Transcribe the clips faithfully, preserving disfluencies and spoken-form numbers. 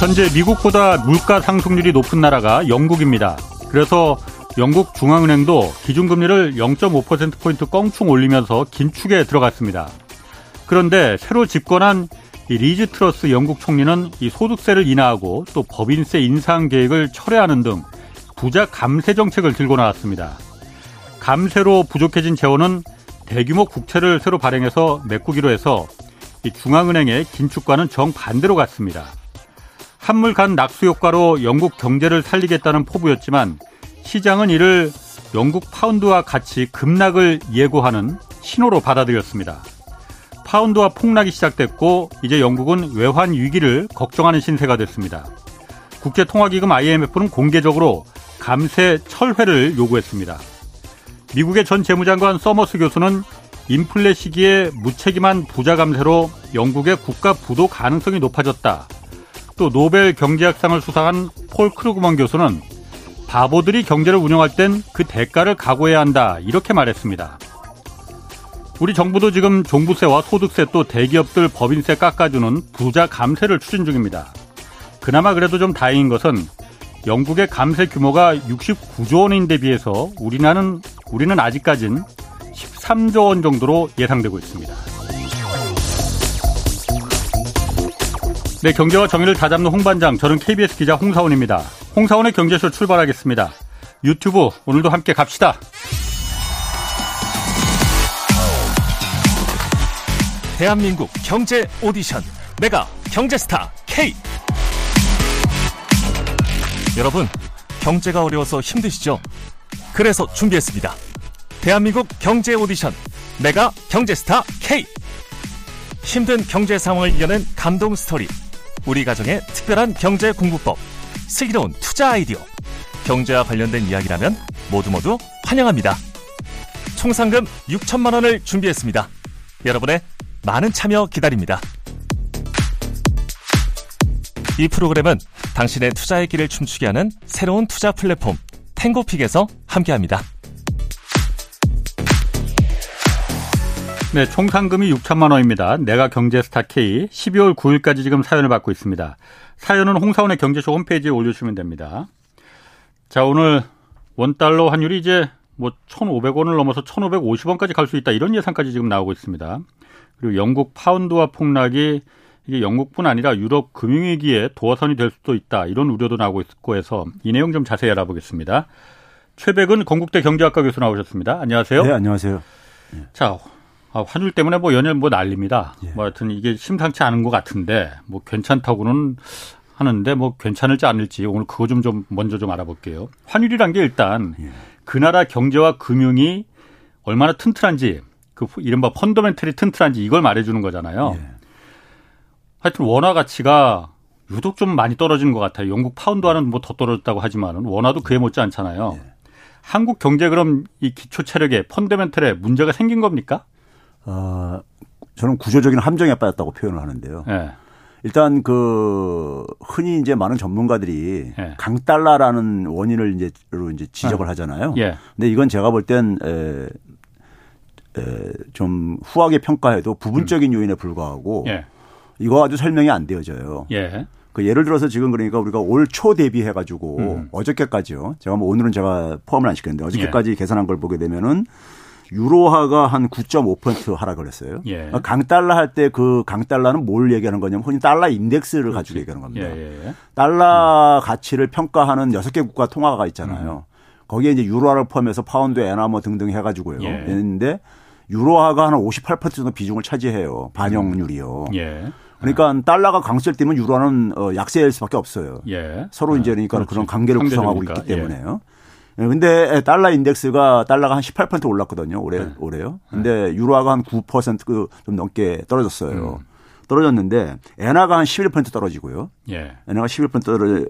현재 미국보다 물가 상승률이 높은 나라가 영국입니다. 그래서 영국 중앙은행도 기준금리를 영 점 오 퍼센트포인트 껑충 올리면서 긴축에 들어갔습니다. 그런데 새로 집권한 이 리즈 트러스 영국 총리는 이 소득세를 인하하고 또 법인세 인상 계획을 철회하는 등 부자 감세 정책을 들고 나왔습니다. 감세로 부족해진 재원은 대규모 국채를 새로 발행해서 메꾸기로 해서 이 중앙은행의 긴축과는 정반대로 갔습니다. 한물 간 낙수 효과로 영국 경제를 살리겠다는 포부였지만 시장은 이를 영국 파운드와 같이 급락을 예고하는 신호로 받아들였습니다. 파운드와 폭락이 시작됐고 이제 영국은 외환 위기를 걱정하는 신세가 됐습니다. 국제통화기금 아이엠에프는 공개적으로 감세 철회를 요구했습니다. 미국의 전 재무장관 서머스 교수는 인플레 시기에 무책임한 부자 감세로 영국의 국가 부도 가능성이 높아졌다. 또 노벨 경제학상을 수상한 폴 크루그먼 교수는 바보들이 경제를 운영할 땐 그 대가를 각오해야 한다 이렇게 말했습니다. 우리 정부도 지금 종부세와 소득세 또 대기업들 법인세 깎아주는 부자 감세를 추진 중입니다. 그나마 그래도 좀 다행인 것은 영국의 감세 규모가 육십구조 원인데 비해서 우리나라는, 우리는 아직까진 십삼조 원 정도로 예상되고 있습니다. 네, 경제와 정의를 다잡는 홍반장, 저는 케이비에스 기자 홍사원입니다. 홍사원의 경제쇼 출발하겠습니다. 유튜브 오늘도 함께 갑시다. 대한민국 경제 오디션 메가 경제스타 K. 여러분, 경제가 어려워서 힘드시죠? 그래서 준비했습니다. 대한민국 경제 오디션 메가 경제스타 K. 힘든 경제 상황을 이겨낸 감동 스토리, 우리 가정의 특별한 경제 공부법, 슬기로운 투자 아이디어, 경제와 관련된 이야기라면 모두 모두 환영합니다. 총 상금 육천만 원을 준비했습니다. 여러분의 많은 참여 기다립니다. 이 프로그램은 당신의 투자의 길을 춤추게 하는 새로운 투자 플랫폼 탱고픽에서 함께합니다. 네, 총 상금이 육천만 원입니다. 내가 경제스타 K 십이월 구일까지 지금 사연을 받고 있습니다. 사연은 홍사원의 경제쇼 홈페이지에 올려주시면 됩니다. 자, 오늘 원달러 환율이 이제 뭐 천오백 원을 넘어서 천오백오십 원까지 갈 수 있다 이런 예상까지 지금 나오고 있습니다. 그리고 영국 파운드와 폭락이 이게 영국뿐 아니라 유럽 금융위기에 도화선이 될 수도 있다 이런 우려도 나오고 있고 해서 이 내용 좀 자세히 알아보겠습니다. 최백은 건국대 경제학과 교수 나오셨습니다. 안녕하세요. 네, 안녕하세요. 네. 자, 환율 때문에 뭐 연일 뭐 난립니다. 예. 뭐 하여튼 이게 심상치 않은 것 같은데 뭐 괜찮다고는 하는데 뭐 괜찮을지 않을지 오늘 그거 좀 좀 먼저 좀 알아볼게요. 환율이란 게 일단 예. 그 나라 경제와 금융이 얼마나 튼튼한지 그 이른바 펀더멘털이 튼튼한지 이걸 말해주는 거잖아요. 예. 하여튼 원화 가치가 유독 좀 많이 떨어진 것 같아요. 영국 파운드와는 뭐 더 떨어졌다고 하지만 원화도 그에 못지 않잖아요. 예. 한국 경제 그럼 이 기초 체력에 펀더멘털에 문제가 생긴 겁니까? 어, 저는 구조적인 함정에 빠졌다고 표현을 하는데요. 네. 일단 그 흔히 이제 많은 전문가들이 네. 강달러라는 원인을 이제, 이제 지적을 네. 하잖아요. 네. 근데 이건 제가 볼 땐 좀 후하게 평가해도 부분적인 요인에 불과하고 네. 이거 아주 설명이 안 되어져요. 네. 그 예를 들어서 지금 그러니까 우리가 올 초 대비해 가지고 음. 어저께까지요. 제가 뭐 오늘은 제가 포함을 안 시켰는데 어저께까지 네. 계산한 걸 보게 되면은 유로화가 한 구 점 오 퍼센트 하락을 했어요. 예. 강달러 할 때 그 강달러는 뭘 얘기하는 거냐면 흔히 달러 인덱스를 그렇지. 가지고 얘기하는 겁니다. 예, 예. 달러 음. 가치를 평가하는 여섯 개 국가 통화가 있잖아요. 음. 거기에 이제 유로화를 포함해서 파운드, 엔화머 등등 해가지고요. 예. 했는데 유로화가 한 오십팔 퍼센트 정도 비중을 차지해요. 반영률이요. 음. 예. 그러니까 음. 달러가 강세일 때면 유로화는 약세일 수밖에 없어요. 예. 서로 음. 이제 그러니까 그렇지. 그런 관계를 구성하고 있기 때문에요. 예. 근데 달러 인덱스가 달러가 한 십팔 퍼센트 올랐거든요. 올해, 네. 올해요. 근데 네. 유로화가 한 구 퍼센트 좀 넘게 떨어졌어요. 음. 떨어졌는데 엔화가 한 십일 퍼센트 떨어지고요. 예. 엔화가 십일 퍼센트 떨어져,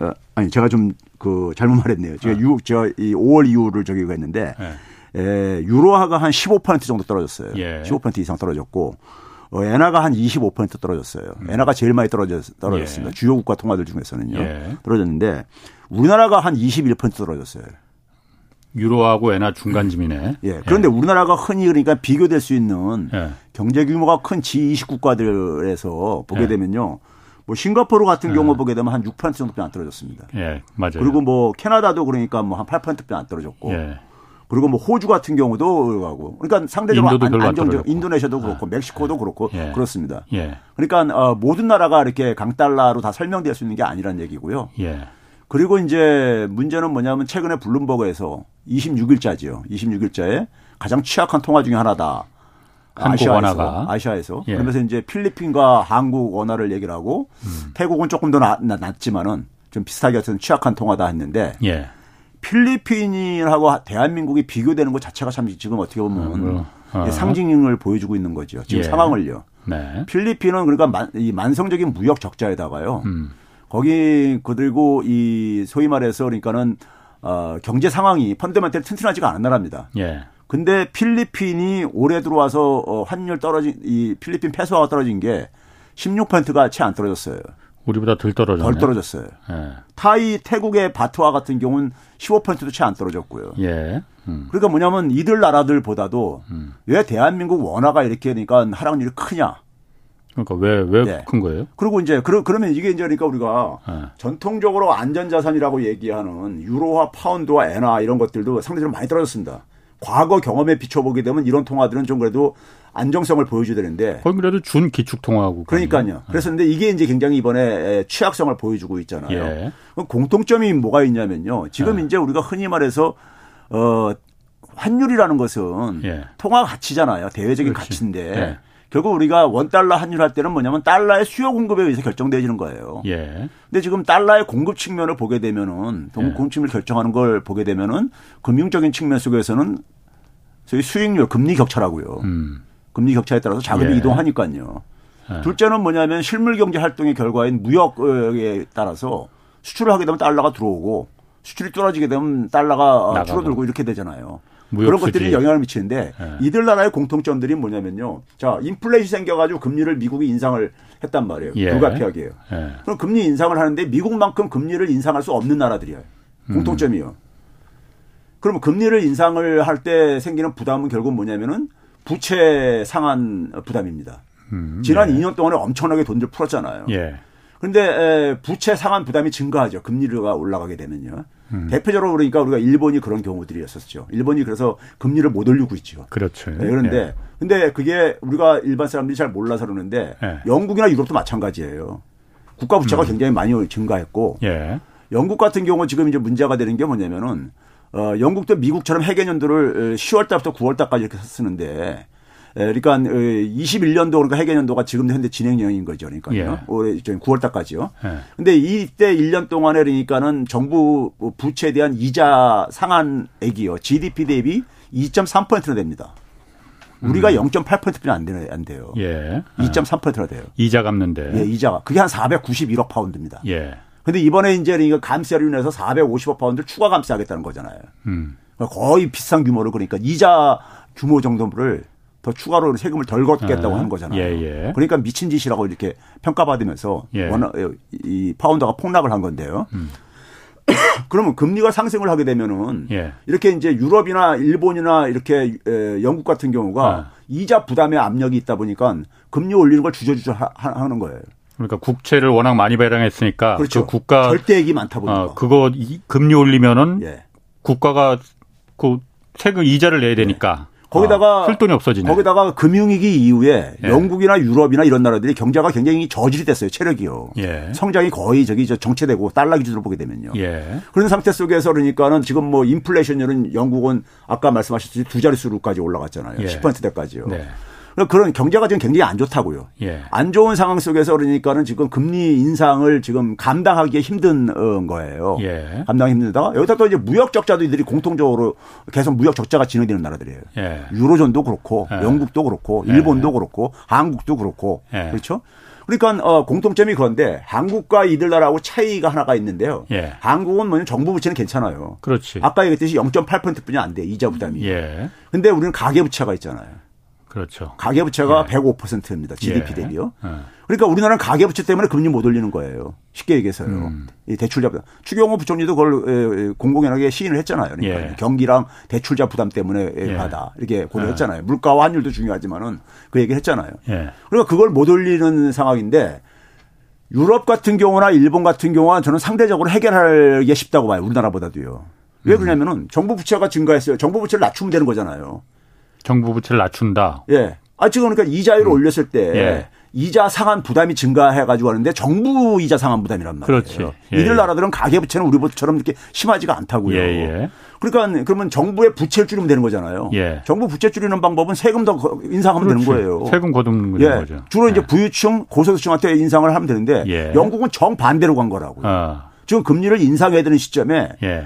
어, 아니, 제가 좀 그 잘못 말했네요. 제가, 아. 유, 제가 이 오월 이후를 저기 했는데 예. 에, 유로화가 한 십오 퍼센트 정도 떨어졌어요. 예. 십오 퍼센트 이상 떨어졌고 어, 엔화가 한 이십오 퍼센트 떨어졌어요. 음. 엔화가 제일 많이 떨어졌, 떨어졌습니다. 예. 주요 국가 통화들 중에서는요. 예. 떨어졌는데 우리나라가 한 이십일 퍼센트 떨어졌어요. 유로하고 엔화 중간쯤이네. 예. 그런데 예. 우리나라가 흔히 그러니까 비교될 수 있는 예. 경제 규모가 큰 지이십 국가들에서 보게 예. 되면요. 뭐 싱가포르 같은 경우 네. 보게 되면 한 육 퍼센트 정도밖에 안 떨어졌습니다. 예, 맞아요. 그리고 뭐 캐나다도 그러니까 뭐 한 팔 퍼센트밖에 안 떨어졌고. 예. 그리고 뭐 호주 같은 경우도 가고. 그러니까 상대적으로 안, 안정적 인도네시아도 그렇고 아. 멕시코도 그렇고 예. 그렇습니다. 예. 그러니까 어, 모든 나라가 이렇게 강달러로 다 설명될 수 있는 게 아니란 얘기고요. 예. 그리고 이제 문제는 뭐냐면 최근에 블룸버그에서 이십육 일자지요. 이십육 일자에 가장 취약한 통화 중에 하나다. 한국 아시아에서, 원화가. 아시아에서. 예. 그러면서 이제 필리핀과 한국 원화를 얘기를 하고 음. 태국은 조금 더 나, 나, 낮지만은 좀 비슷하게 하여튼 취약한 통화다 했는데 예. 필리핀하고 대한민국이 비교되는 것 자체가 참 지금 어떻게 보면 어, 어. 상징을 보여주고 있는 거죠. 지금 예. 상황을요. 네. 필리핀은 그러니까 만, 이 만성적인 무역 적자에다가요. 음. 거기 그들고 이 소위 말해서 그러니까는 어, 경제 상황이 펀더멘털 튼튼하지가 않은 나라입니다. 예. 근데 필리핀이 올해 들어와서 어, 환율 떨어진 이 필리핀 페소가 떨어진 게 십육 퍼센트가 채 안 떨어졌어요. 우리보다 덜 떨어졌네. 덜 떨어졌어요. 예. 타이 태국의 바트와 같은 경우는 십오 퍼센트도 채 안 떨어졌고요. 예. 음. 그러니까 뭐냐면 이들 나라들보다도 음. 왜 대한민국 원화가 이렇게 그러니까 하락률이 크냐? 그러니까 왜, 왜 네. 큰 거예요? 그리고 이제, 그러, 그러면 이게 이제 그러니까 우리가 네. 전통적으로 안전자산이라고 얘기하는 유로와 파운드와 엔화 이런 것들도 상대적으로 많이 떨어졌습니다. 과거 경험에 비춰보게 되면 이런 통화들은 좀 그래도 안정성을 보여줘야 되는데. 거의 그래도 준 기축통화하고. 그러니까요. 네. 그래서 근데 이게 이제 굉장히 이번에 취약성을 보여주고 있잖아요. 예. 공통점이 뭐가 있냐면요. 지금 네. 이제 우리가 흔히 말해서, 어, 환율이라는 것은 예. 통화 가치잖아요. 대외적인 그렇지. 가치인데. 예. 결국 우리가 원달러 환율할 때는 뭐냐면 달러의 수요 공급에 의해서 결정되어지는 거예요. 예. 근데 지금 달러의 공급 측면을 보게 되면은, 예. 공급 측면을 결정하는 걸 보게 되면은, 금융적인 측면 속에서는 소위 수익률, 금리 격차라고요. 음. 금리 격차에 따라서 자금이 예. 이동하니까요. 예. 둘째는 뭐냐면 실물 경제 활동의 결과인 무역에 따라서 수출을 하게 되면 달러가 들어오고, 수출이 떨어지게 되면 달러가 나가고. 줄어들고 이렇게 되잖아요. 그런 수지. 것들이 영향을 미치는데 예. 이들 나라의 공통점들이 뭐냐면요. 자, 인플레이션이 생겨가지고 금리를 미국이 인상을 했단 말이에요. 예. 불가피하게요. 예. 그럼 금리 인상을 하는데 미국만큼 금리를 인상할 수 없는 나라들이에요. 공통점이요. 음. 그럼 금리를 인상을 할 때 생기는 부담은 결국 뭐냐면은 부채 상한 부담입니다. 음. 지난 예. 이 년 동안에 엄청나게 돈들 풀었잖아요. 예. 그런데 부채 상한 부담이 증가하죠. 금리가 올라가게 되면요. 음. 대표적으로 그러니까 우리가 일본이 그런 경우들이었었죠. 일본이 그래서 금리를 못 올리고 있죠. 그렇죠. 네, 그런데 예. 근데 그게 우리가 일반 사람들이 잘 몰라서 그러는데 예. 영국이나 유럽도 마찬가지예요. 국가 부채가 음. 굉장히 많이 증가했고 예. 영국 같은 경우 지금 이제 문제가 되는 게 뭐냐면은 어, 영국도 미국처럼 해계년도를 시월 달부터 구월 달까지 이렇게 쓰는데. 그러니까 이십일 년도 그러니까 해계년도가 지금도 현재 진행형인 거죠. 그러니까요. 예. 올해 구월 달까지요. 그런데 예. 이때 일 년 동안에 그러니까는 정부 부채에 대한 이자 상한액이요. 지디피 대비 이 점 삼 퍼센트나 됩니다. 우리가 음. 영 점 팔 퍼센트는 안, 되네, 안 돼요. 예. 이 점 삼 퍼센트나 돼요. 이자 갚는데. 예, 이자가. 그게 한 사백구십일억 파운드입니다. 예. 그런데 이번에 이제 그러니까 감세를 위해서 사백오십억 파운드를 추가 감세하겠다는 거잖아요. 음. 거의 비슷한 규모로 그러니까 이자 규모 정도를 더 추가로 세금을 덜 걷겠다고 아, 하는 거잖아요. 예, 예. 그러니까 미친 짓이라고 이렇게 평가받으면서 예. 원, 이 파운드가 폭락을 한 건데요. 음. 그러면 금리가 상승을 하게 되면은 예. 이렇게 이제 유럽이나 일본이나 이렇게 에, 영국 같은 경우가 아. 이자 부담의 압력이 있다 보니까 금리 올리는 걸 주저주저 하, 하는 거예요. 그러니까 국채를 워낙 많이 발행했으니까 그렇죠. 그 국가 절대액이 많다 보니까 어, 그거 이, 금리 올리면은 예. 국가가 그 세금 이자를 내야 되니까. 예. 거기다가 아, 쓸 돈이 없어지네. 거기다가 금융위기 이후에 예. 영국이나 유럽이나 이런 나라들이 경제가 굉장히 저질이 됐어요. 체력이요. 예. 성장이 거의 저기 저 정체되고 달러 기준으로 보게 되면요. 예. 그런 상태 속에서 그러니까는 지금 뭐 인플레이션율은 영국은 아까 말씀하셨듯이 두 자릿수로까지 올라갔잖아요. 예. 십 퍼센트대까지요. 네. 그런 경제가 지금 굉장히 안 좋다고요. 예. 안 좋은 상황 속에서 그러니까는 지금 금리 인상을 지금 감당하기에 힘든 거예요. 예. 감당이 힘들다가 여기다 또 이제 무역 적자도 이들이 공통적으로 계속 무역 적자가 진행되는 나라들이에요. 예. 유로존도 그렇고 예. 영국도 그렇고 일본도 예. 그렇고 한국도 그렇고 예. 그렇죠. 그러니까 어, 공통점이 그런데 한국과 이들 나라하고 차이가 하나가 있는데요. 예. 한국은 뭐냐면 정부 부채는 괜찮아요. 그렇지. 아까 얘기했듯이 영 점 팔 퍼센트뿐이 안 돼 이자 부담이. 그런데 예. 우리는 가계 부채가 있잖아요. 그렇죠. 가계부채가 예. 백오 퍼센트입니다. 지디피 예. 대비요. 예. 그러니까 우리나라는 가계부채 때문에 금리 못 올리는 거예요. 쉽게 얘기해서요. 음. 이 대출자 부담. 추경호 부총리도 그걸 공공연하게 시인을 했잖아요. 그러니까 예. 경기랑 대출자 부담 때문에 예. 받아. 이렇게 고려했잖아요. 예. 물가와 환율도 중요하지만은 그 얘기를 했잖아요. 예. 그러니까 그걸 못 올리는 상황인데 유럽 같은 경우나 일본 같은 경우는 저는 상대적으로 해결하기 쉽다고 봐요. 우리나라보다도요. 왜 그러냐면은 정부 부채가 증가했어요. 정부 부채를 낮추면 되는 거잖아요. 정부 부채를 낮춘다. 예. 아, 지금 그러니까 이자율을 음. 올렸을 때 예. 이자 상환 부담이 증가해가지고 하는데 정부 이자 상환 부담이란 말이에요. 그렇지. 예. 이들 나라들은 가계부채는 우리처럼 이렇게 심하지가 않다고요. 예. 그러니까 그러면 정부의 부채를 줄이면 되는 거잖아요. 예. 정부 부채 줄이는 방법은 세금 더 인상하면 그렇지. 되는 거예요. 세금 거듭는 예. 거죠. 주로 예. 이제 부유층, 고소득층한테 인상을 하면 되는데 예. 영국은 정반대로 간 거라고요. 아. 지금 금리를 인상해야 되는 시점에 예.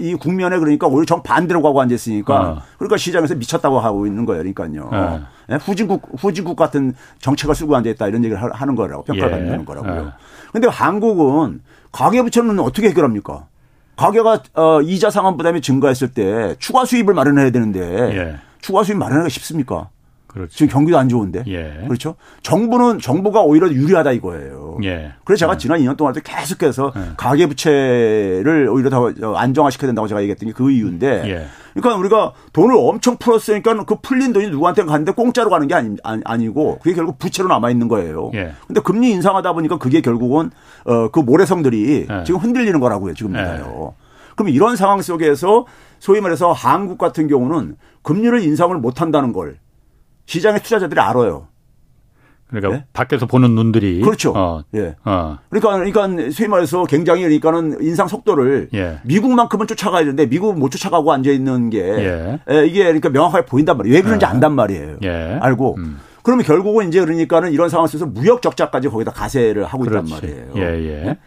이 국면에 그러니까 오히려 정반대로 가고 앉아있으니까 어. 그러니까 시장에서 미쳤다고 하고 있는 거예요. 그러니까요. 어. 예. 후진국, 후진국 같은 정책을 쓰고 앉아있다 이런 얘기를 하는 거라고 평가를 받는 예. 거라고요. 그런데 어. 한국은 가계부채는 어떻게 해결합니까? 가계가 어, 이자 상환 부담이 증가했을 때 추가 수입을 마련해야 되는데 예. 추가 수입 마련하기가 쉽습니까? 그렇죠. 지금 경기도 안 좋은데. 예. 그렇죠. 정부는 정부가 오히려 유리하다 이거예요. 예. 그래서 제가 예. 지난 이 년 동안 계속해서 예. 가계부채를 오히려 더 안정화시켜야 된다고 제가 얘기했던 게 그 이유인데. 예. 그러니까 우리가 돈을 엄청 풀었으니까 그 풀린 돈이 누구한테 갔는데 공짜로 가는 게 아니, 아니고 그게 결국 부채로 남아있는 거예요. 그런데 예. 금리 인상하다 보니까 그게 결국은 어, 그 모래성들이 예. 지금 흔들리는 거라고요. 지금요. 예. 그럼 이런 상황 속에서 소위 말해서 한국 같은 경우는 금리를 인상을 못한다는 걸 시장의 투자자들이 알아요. 그러니까 예? 밖에서 보는 눈들이 그렇죠. 어. 예. 어. 그러니까 그러니까 소위 말해서 굉장히 그러니까는 인상 속도를 예. 미국만큼은 쫓아가야 되는데 미국은 못 쫓아가고 앉아 있는 게 예. 예, 이게 그러니까 명확하게 보인단 말이에요. 왜 그런지 예. 안단 말이에요. 예. 알고 음. 그러면 결국은 이제 그러니까는 이런 상황 속에서 무역 적자까지 거기다 가세를 하고 그렇지. 있단 말이에요. 예. 예. 예?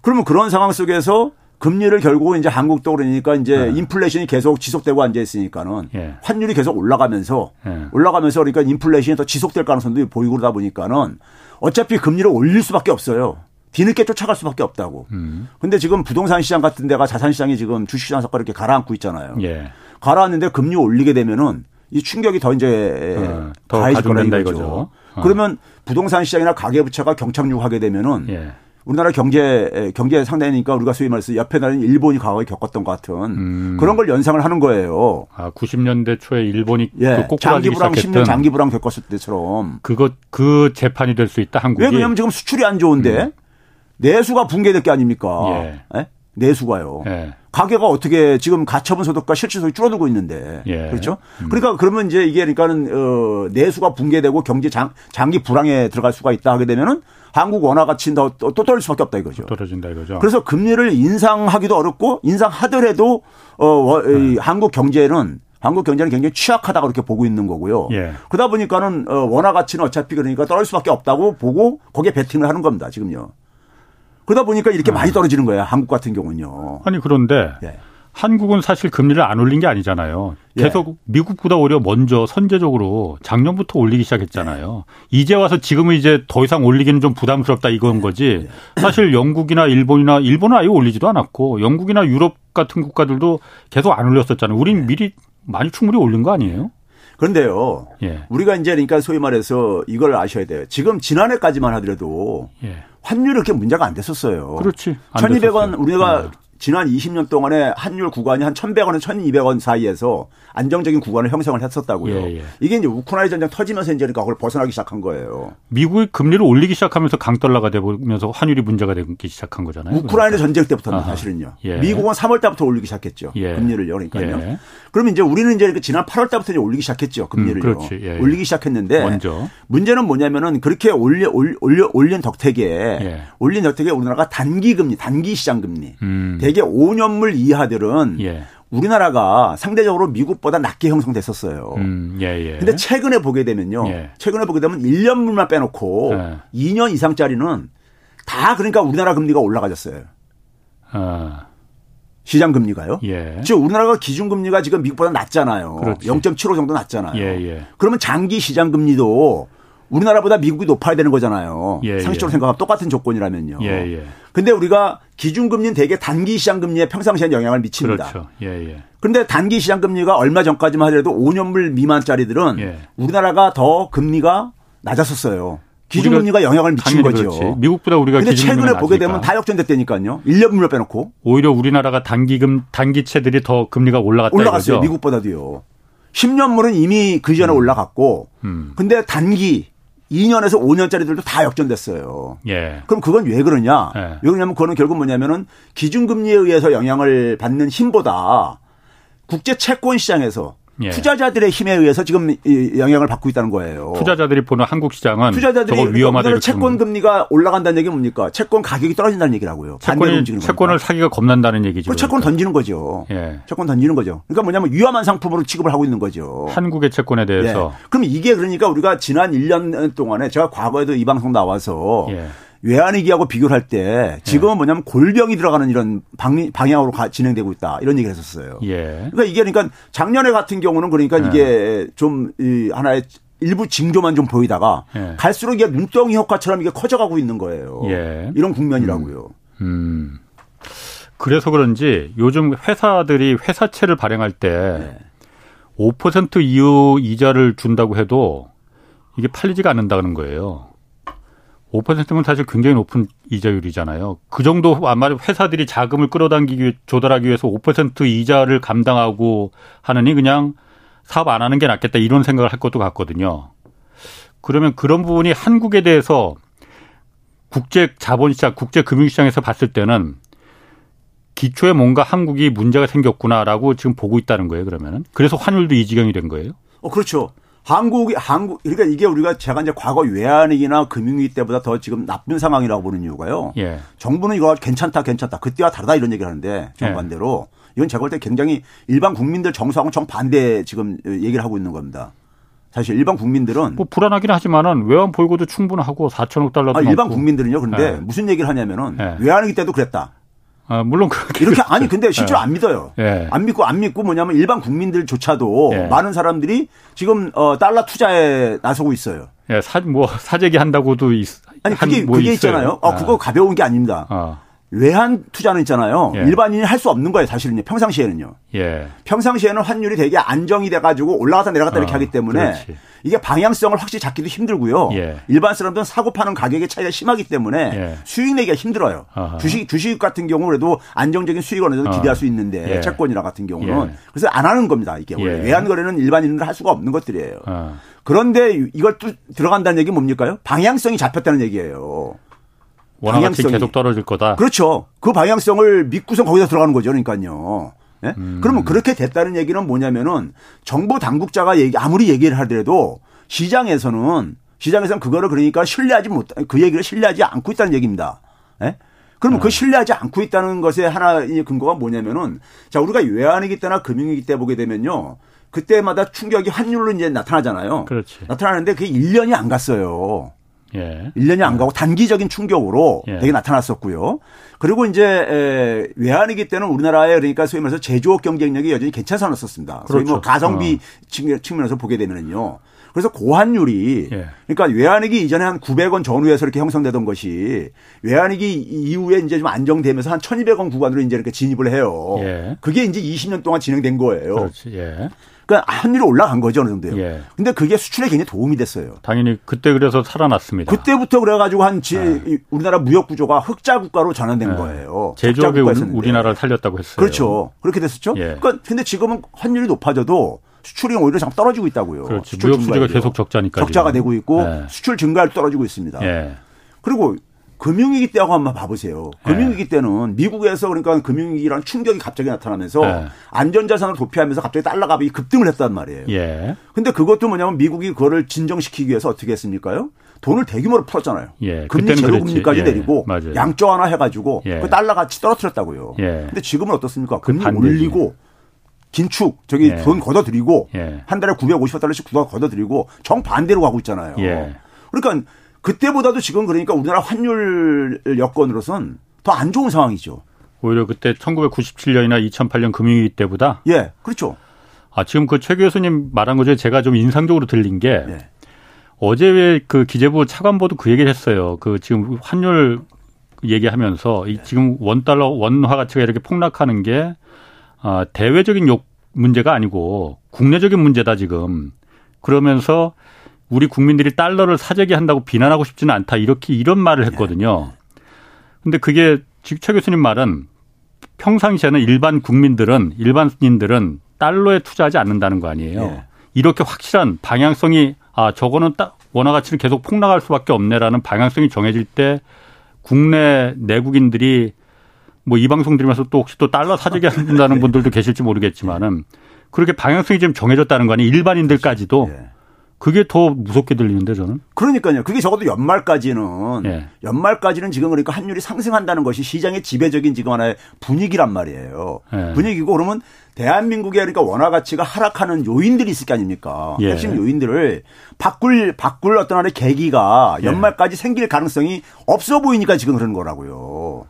그러면 그런 상황 속에서 금리를 결국은 이제 한국도 그러니까 이제 네. 인플레이션이 계속 지속되고 앉아 있으니까는 예. 환율이 계속 올라가면서 예. 올라가면서 그러니까 인플레이션이 더 지속될 가능성도 보이고 그러다 보니까는 어차피 금리를 올릴 수밖에 없어요. 뒤늦게 쫓아갈 수밖에 없다고. 그런데 음. 지금 부동산 시장 같은 데가 자산 시장이 지금 주식 시장 섞어 이렇게 가라앉고 있잖아요. 예. 가라앉는데 금리 올리게 되면은 이 충격이 더 이제 어, 더 가중된다 이거죠. 어. 그러면 부동산 시장이나 가계부채가 경착륙하게 되면은. 예. 우리나라 경제, 경제 상대니까 우리가 소위 말해서 옆에 나라는 일본이 과거에 겪었던 것 같은 음. 그런 걸 연상을 하는 거예요. 아, 구십 년대 초에 일본이 예, 그 장기불황, 십 년 장기불황 겪었을 때처럼. 그것, 그 재판이 될 수 있다, 한국이. 왜 그러냐면 지금 수출이 안 좋은데 음. 내수가 붕괴될 게 아닙니까? 예. 예? 내수가요. 예. 가계가 어떻게 지금 가처분 소득과 실질 소득이 줄어들고 있는데. 예. 그렇죠? 음. 그러니까 그러면 이제 이게 그러니까는, 어, 내수가 붕괴되고 경제 장, 장기 불황에 들어갈 수가 있다 하게 되면은 한국 원화 가치는 또 떨어질 수밖에 없다 이거죠. 떨어진다 이거죠. 그래서 금리를 인상하기도 어렵고 인상하더라도 어, 네. 한국 경제는 한국 경제는 굉장히 취약하다고 그렇게 보고 있는 거고요. 예. 그러다 보니까는 원화 가치는 어차피 그러니까 떨어질 수밖에 없다고 보고 거기에 베팅을 하는 겁니다. 지금요. 그러다 보니까 이렇게 네. 많이 떨어지는 거예요. 한국 같은 경우는요. 아니 그런데 예. 한국은 사실 금리를 안 올린 게 아니잖아요. 계속 예. 미국보다 오히려 먼저 선제적으로 작년부터 올리기 시작했잖아요. 예. 이제 와서 지금은 이제 더 이상 올리기는 좀 부담스럽다 이건 거지. 예. 사실 영국이나 일본이나 일본은 아예 올리지도 않았고 영국이나 유럽 같은 국가들도 계속 안 올렸었잖아요. 우린 예. 미리 많이 충분히 올린 거 아니에요? 그런데요. 예. 우리가 이제 그러니까 소위 말해서 이걸 아셔야 돼요. 지금 지난해까지만 하더라도 예. 환율이 그렇게 문제가 안 됐었어요. 그렇지. 안 천이백 원 됐었어요. 우리가 네. 지난 이십 년 동안에 환율 구간이 한 천백 원에서 천이백 원 사이에서 안정적인 구간을 형성을 했었다고요. 예, 예. 이게 이제 우크라이나 전쟁 터지면서 이제 그러니까 그걸 벗어나기 시작한 거예요. 미국이 금리를 올리기 시작하면서 강달러가 되면서 환율이 문제가 되기 시작한 거잖아요. 우크라이나 그러니까. 전쟁 때부터는 아하. 사실은요. 예. 미국은 삼월 달부터 올리기 시작했죠. 예. 금리를요. 그러니까요. 예. 그러면 이제 우리는 이제 지난 팔월 달부터 이제 올리기 시작했죠. 금리를요. 음, 예, 예. 올리기 시작했는데 먼저. 문제는 뭐냐면은 그렇게 올려, 올려, 올려 올린 덕택에 예. 올린 덕택에 우리나라가 단기 금리, 단기 시장 금리. 음. 대개 오 년물 이하들은 예. 우리나라가 상대적으로 미국보다 낮게 형성됐었어요. 음, 예, 예. 근데 최근에 보게 되면요. 예. 최근에 보게 되면 일 년물만 빼놓고 예. 이 년 이상짜리는 다 그러니까 우리나라 금리가 올라가졌어요. 아. 시장 금리가요. 예. 지금 우리나라가 기준 금리가 지금 미국보다 낮잖아요. 그렇지. 영 점 칠오 정도 낮잖아요. 예, 예. 그러면 장기 시장 금리도 우리나라보다 미국이 높아야 되는 거잖아요. 예, 상식적으로 예. 생각하면 똑같은 조건이라면요. 그런데 예, 예. 우리가 기준금리는 대개 단기 시장금리에 평상시에 영향을 미칩니다. 그렇죠. 예, 예. 그런데 단기 시장금리가 얼마 전까지만 하더라도 오 년물 미만짜리들은 예. 우리나라가 더 금리가 낮았었어요. 기준금리가 영향을 미친 거죠. 그렇지. 미국보다 우리가 근데 최근에 낮으니까. 보게 되면 다 역전됐다니까요. 일 년물로 빼놓고. 오히려 우리나라가 단기금, 단기채들이 더 금리가 올라갔다 이거죠. 올라갔어요. 미국보다도요. 십 년물은 이미 그 전에 음. 올라갔고. 음. 근데 단기. 이 년에서 오 년짜리들도 다 역전됐어요. 예. 그럼 그건 왜 그러냐? 예. 왜 그러냐면 그거는 결국 뭐냐면은 기준금리에 의해서 영향을 받는 힘보다 국제 채권 시장에서 예. 투자자들의 힘에 의해서 지금 영향을 받고 있다는 거예요. 투자자들이 보는 한국 시장은 투자자들이 저거 위험하다. 채권 금리가 올라간다는 얘기 뭡니까? 채권 가격이 떨어진다는 얘기라고요. 채권이, 채권을 사기가 겁난다는 얘기죠. 그러니까. 채권 던지는 거죠. 예. 채권 던지는 거죠. 그러니까 뭐냐면 위험한 상품으로 취급을 하고 있는 거죠. 한국의 채권에 대해서. 예. 그럼 이게 그러니까 우리가 지난 일 년 동안에 제가 과거에도 이 방송 나와서 예. 외환위기하고 비교를 할 때 지금은 뭐냐면 골병이 들어가는 이런 방, 방향으로 가, 진행되고 있다. 이런 얘기를 했었어요. 예. 그러니까 이게 그러니까 작년에 같은 경우는 그러니까 예. 이게 좀 이 하나의 일부 징조만 좀 보이다가 예. 갈수록 이게 눈덩이 효과처럼 이게 커져가고 있는 거예요. 예. 이런 국면이라고요. 음. 음. 그래서 그런지 요즘 회사들이 회사채를 발행할 때 예. 오 퍼센트 이후 이자를 준다고 해도 이게 팔리지가 않는다는 거예요. 오 퍼센트면 사실 굉장히 높은 이자율이잖아요. 그 정도 아마 회사들이 자금을 끌어당기기 조달하기 위해서 오 퍼센트 이자를 감당하고 하느니 그냥 사업 안 하는 게 낫겠다 이런 생각을 할 것도 같거든요. 그러면 그런 부분이 한국에 대해서 국제 자본시장, 국제 금융시장에서 봤을 때는 기초에 뭔가 한국이 문제가 생겼구나라고 지금 보고 있다는 거예요. 그러면은 그래서 환율도 이 지경이 된 거예요. 어, 그렇죠. 한국이, 한국, 그러니까 이게 우리가 제가 이제 과거 외환위기나 금융위기 때보다 더 지금 나쁜 상황이라고 보는 이유가요. 예. 정부는 이거 괜찮다, 괜찮다. 그때와 다르다 이런 얘기를 하는데 정반대로. 예. 이건 제가 볼 때 굉장히 일반 국민들 정서하고 정반대 지금 얘기를 하고 있는 겁니다. 사실 일반 국민들은. 뭐 불안하긴 하지만은 외환 보유고도 충분하고 사천억 달러도. 아, 일반 없고. 국민들은요. 그런데 예. 무슨 얘기를 하냐면은 예. 외환위기 때도 그랬다. 아, 물론 그렇게 이렇게 그랬죠. 아니 근데 실제로 네. 안 믿어요. 네. 안 믿고 안 믿고 뭐냐면 일반 국민들조차도 네. 많은 사람들이 지금 어, 달러 투자에 나서고 있어요. 예, 네, 사 뭐 사재기 한다고도 있, 아니 그게 한, 뭐 그게 있어요. 있잖아요. 아, 아 그거 가벼운 게 아닙니다. 아. 외환 투자는 있잖아요. 예. 일반인이 할 수 없는 거예요. 사실은요. 평상시에는요. 예. 평상시에는 환율이 되게 안정이 돼가지고 올라갔다 내려갔다 어, 이렇게 하기 때문에 그렇지. 이게 방향성을 확실히 잡기도 힘들고요. 예. 일반 사람들은 사고 파는 가격의 차이가 심하기 때문에 예. 수익 내기가 힘들어요. 어허. 주식 주식 같은 경우 그래도 안정적인 수익을 어느 정도 기대할 수 있는데 예. 채권이나 같은 경우는 예. 그래서 안 하는 겁니다. 이게 원래 예. 외환 거래는 일반인은 할 수가 없는 것들이에요. 어. 그런데 이걸 또 들어간다는 얘기는 뭡니까요? 방향성이 잡혔다는 얘기예요. 원화가치 계속 떨어질 거다. 그렇죠. 그 방향성을 믿고선 거기다 들어가는 거죠. 그러니까요. 네? 음. 그러면 그렇게 됐다는 얘기는 뭐냐면은 정부 당국자가 얘기, 아무리 얘기를 하더라도 시장에서는, 시장에서는 그거를 그러니까 신뢰하지 못, 그 얘기를 신뢰하지 않고 있다는 얘기입니다. 네? 그러면 음. 그 신뢰하지 않고 있다는 것의 하나의 근거가 뭐냐면은 자, 우리가 외환위기 때나 금융위기 때 보게 되면요. 그때마다 충격이 환율로 이제 나타나잖아요. 그렇지. 나타나는데 그게 일 년이 안 갔어요. 예. 일 년이 안 가고 단기적인 충격으로 예. 되게 나타났었고요. 그리고 이제 외환위기 때는 우리나라에 그러니까 소위 말해서 제조업 경쟁력이 여전히 괜찮았었습니다. 그렇죠. 소위 뭐 가성비 어. 측면에서 보게 되면요. 그래서 고환율이 예. 그러니까 외환위기 이전에 한 구백 원 전후에서 이렇게 형성되던 것이 외환위기 이후에 이제 좀 안정되면서 한 천이백 원 구간으로 이제 이렇게 진입을 해요. 예. 그게 이제 이십 년 동안 진행된 거예요. 그렇지. 예. 그러니까 환율이 올라간 거죠 어느 정도요. 예. 근데 그게 수출에 굉장히 도움이 됐어요. 당연히 그때 그래서 살아났습니다. 그때부터 그래가지고 한 지, 예. 우리나라 무역 구조가 흑자 국가로 전환된 예. 거예요. 제조업이 우리나라를 살렸다고 했어요. 그렇죠. 그렇게 됐었죠. 예. 그러니까 근데 지금은 환율이 높아져도 수출이 오히려 좀 떨어지고 있다고요. 그렇죠. 수출 무역 수지가 계속 적자니까 적자가 되고 있고 예. 수출 증가율 떨어지고 있습니다. 예. 그리고 금융위기 때하고 한번 봐보세요. 금융위기 때는 미국에서 그러니까 금융위기라는 충격이 갑자기 나타나면서 예. 안전자산을 도피하면서 갑자기 달러 값이 급등을 했단 말이에요. 그런데 예. 그것도 뭐냐면 미국이 그거를 진정시키기 위해서 어떻게 했습니까? 돈을 대규모로 풀었잖아요. 예. 금리 제로금리까지 예. 내리고 맞아요. 양쪽 하나 해가지고 예. 그 달러 같이 떨어뜨렸다고요. 그런데 예. 지금은 어떻습니까? 금리 그 올리고 긴축 저기 예. 돈 걷어들이고 예. 한 달에 구백오십억 달러씩 국가 걷어들이고 정반대로 가고 있잖아요. 예. 그러니까 그때보다도 지금 그러니까 우리나라 환율 여건으로선 더 안 좋은 상황이죠. 오히려 그때 천구백구십칠 년이나 이천팔 년 금융위기 때보다? 예, 그렇죠. 아, 지금 그 최 교수님 말한 것 중에 제가 좀 인상적으로 들린 게 예. 어제 왜 그 기재부 차관보도 그 얘기를 했어요. 그 지금 환율 얘기하면서 예. 지금 원달러, 원화 가치가 이렇게 폭락하는 게 아, 대외적인 욕 문제가 아니고 국내적인 문제다 지금. 그러면서 우리 국민들이 달러를 사재기 한다고 비난하고 싶지는 않다. 이렇게 이런 말을 했거든요. 근데 그게 지금 최 교수님 말은 평상시에는 일반 국민들은 일반인들은 달러에 투자하지 않는다는 거 아니에요. 예. 이렇게 확실한 방향성이 아, 저거는 딱 원화 가치는 계속 폭락할 수밖에 없네라는 방향성이 정해질 때 국내 내국인들이 뭐 이 방송 들으면서 또 혹시 또 달러 사재기 한다는 분들도 계실지 모르겠지만은 그렇게 방향성이 지금 정해졌다는 거 아니에요? 일반인들까지도. 예. 그게 더 무섭게 들리는데 저는. 그러니까요. 그게 적어도 연말까지는. 예. 연말까지는 지금 그러니까 환율이 상승한다는 것이 시장의 지배적인 지금 하나의 분위기란 말이에요. 예. 분위기고 그러면 대한민국의 그러니까 원화 가치가 하락하는 요인들이 있을 게 아닙니까. 예. 핵심 요인들을 바꿀 바꿀 어떤 하나의 계기가 연말까지 예. 생길 가능성이 없어 보이니까 지금 그런 거라고요.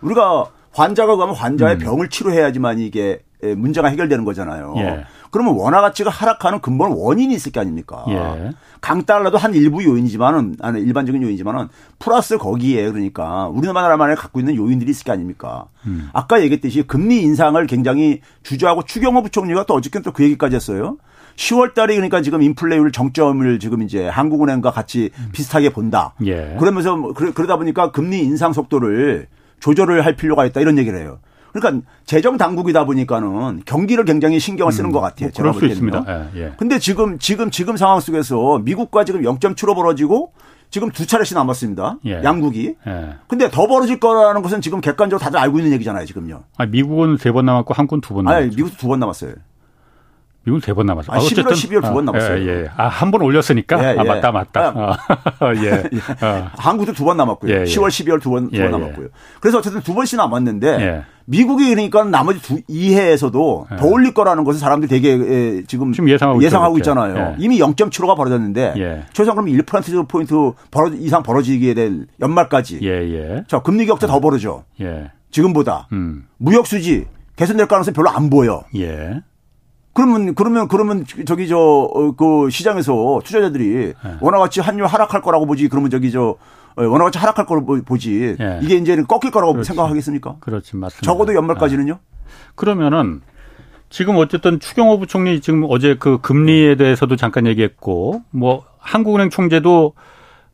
우리가 환자가 가면 환자의 음. 병을 치료해야지만 이게 문제가 해결되는 거잖아요. 예. 그러면 원화 가치가 하락하는 근본 원인이 있을 게 아닙니까. 예. 강달러도 한 일부 요인이지만은 아니 일반적인 요인이지만은 플러스 거기에 그러니까 우리나라만에 갖고 있는 요인들이 있을 게 아닙니까. 음. 아까 얘기했듯이 금리 인상을 굉장히 주저하고 추경호 부총리가 또 어저께 또 그 얘기까지 했어요. 시월 달에 그러니까 지금 인플레이율 정점을 지금 이제 한국은행과 같이 음. 비슷하게 본다. 예. 그러면서 그러다 보니까 금리 인상 속도를 조절을 할 필요가 있다 이런 얘기를 해요. 그러니까 재정 당국이다 보니까는 경기를 굉장히 신경을 쓰는 음, 것 같아요. 뭐 그럴 수 있습니다. 그런데 예, 예. 지금 지금 지금 상황 속에서 미국과 지금 영 점 칠오 벌어지고 지금 두 차례씩 남았습니다. 예. 양국이. 그런데 예. 더 벌어질 거라는 것은 지금 객관적으로 다들 알고 있는 얘기잖아요. 지금요. 아 미국은 세 번 남았고 한국은 두 번 남았죠. 아니, 미국도 두 번 남았어요. 미국은 세 번 남았어요. 아, 어쨌든. 십일월, 십이월 두 번 남았어요. 예, 예. 아, 한 번 올렸으니까. 예, 예. 아, 맞다, 맞다. 아, 예. 아. 한국도 두 번 남았고요. 예, 예. 시월, 십이월 두 번, 두 번 예, 남았고요. 그래서 어쨌든 두 번씩 남았는데 예. 미국이 그러니까 나머지 두, 이 해에서도 예. 더 올릴 거라는 것을 사람들이 되게 지금, 지금 예상하고, 예상하고 있잖아요. 예. 이미 영 점 칠오가 벌어졌는데 예. 최소한 그럼 일 퍼센트 포인트 벌어, 이상 벌어지게 될 연말까지. 예, 예. 자, 금리 격차 더 벌어져. 예. 지금보다. 음. 무역 수지 개선될 가능성이 별로 안 보여. 예. 그러면 그러면 그러면 저기 저 그 시장에서 투자자들이 예. 원화 가치 환율 하락할 거라고 보지 그러면 저기 저 원화 가치 하락할 거라고 보지 예. 이게 이제는 꺾일 거라고 그렇지. 생각하겠습니까? 그렇지 맞습니다. 적어도 연말까지는요? 예. 그러면은 지금 어쨌든 추경호 부총리 지금 어제 그 금리에 대해서도 잠깐 얘기했고 뭐 한국은행 총재도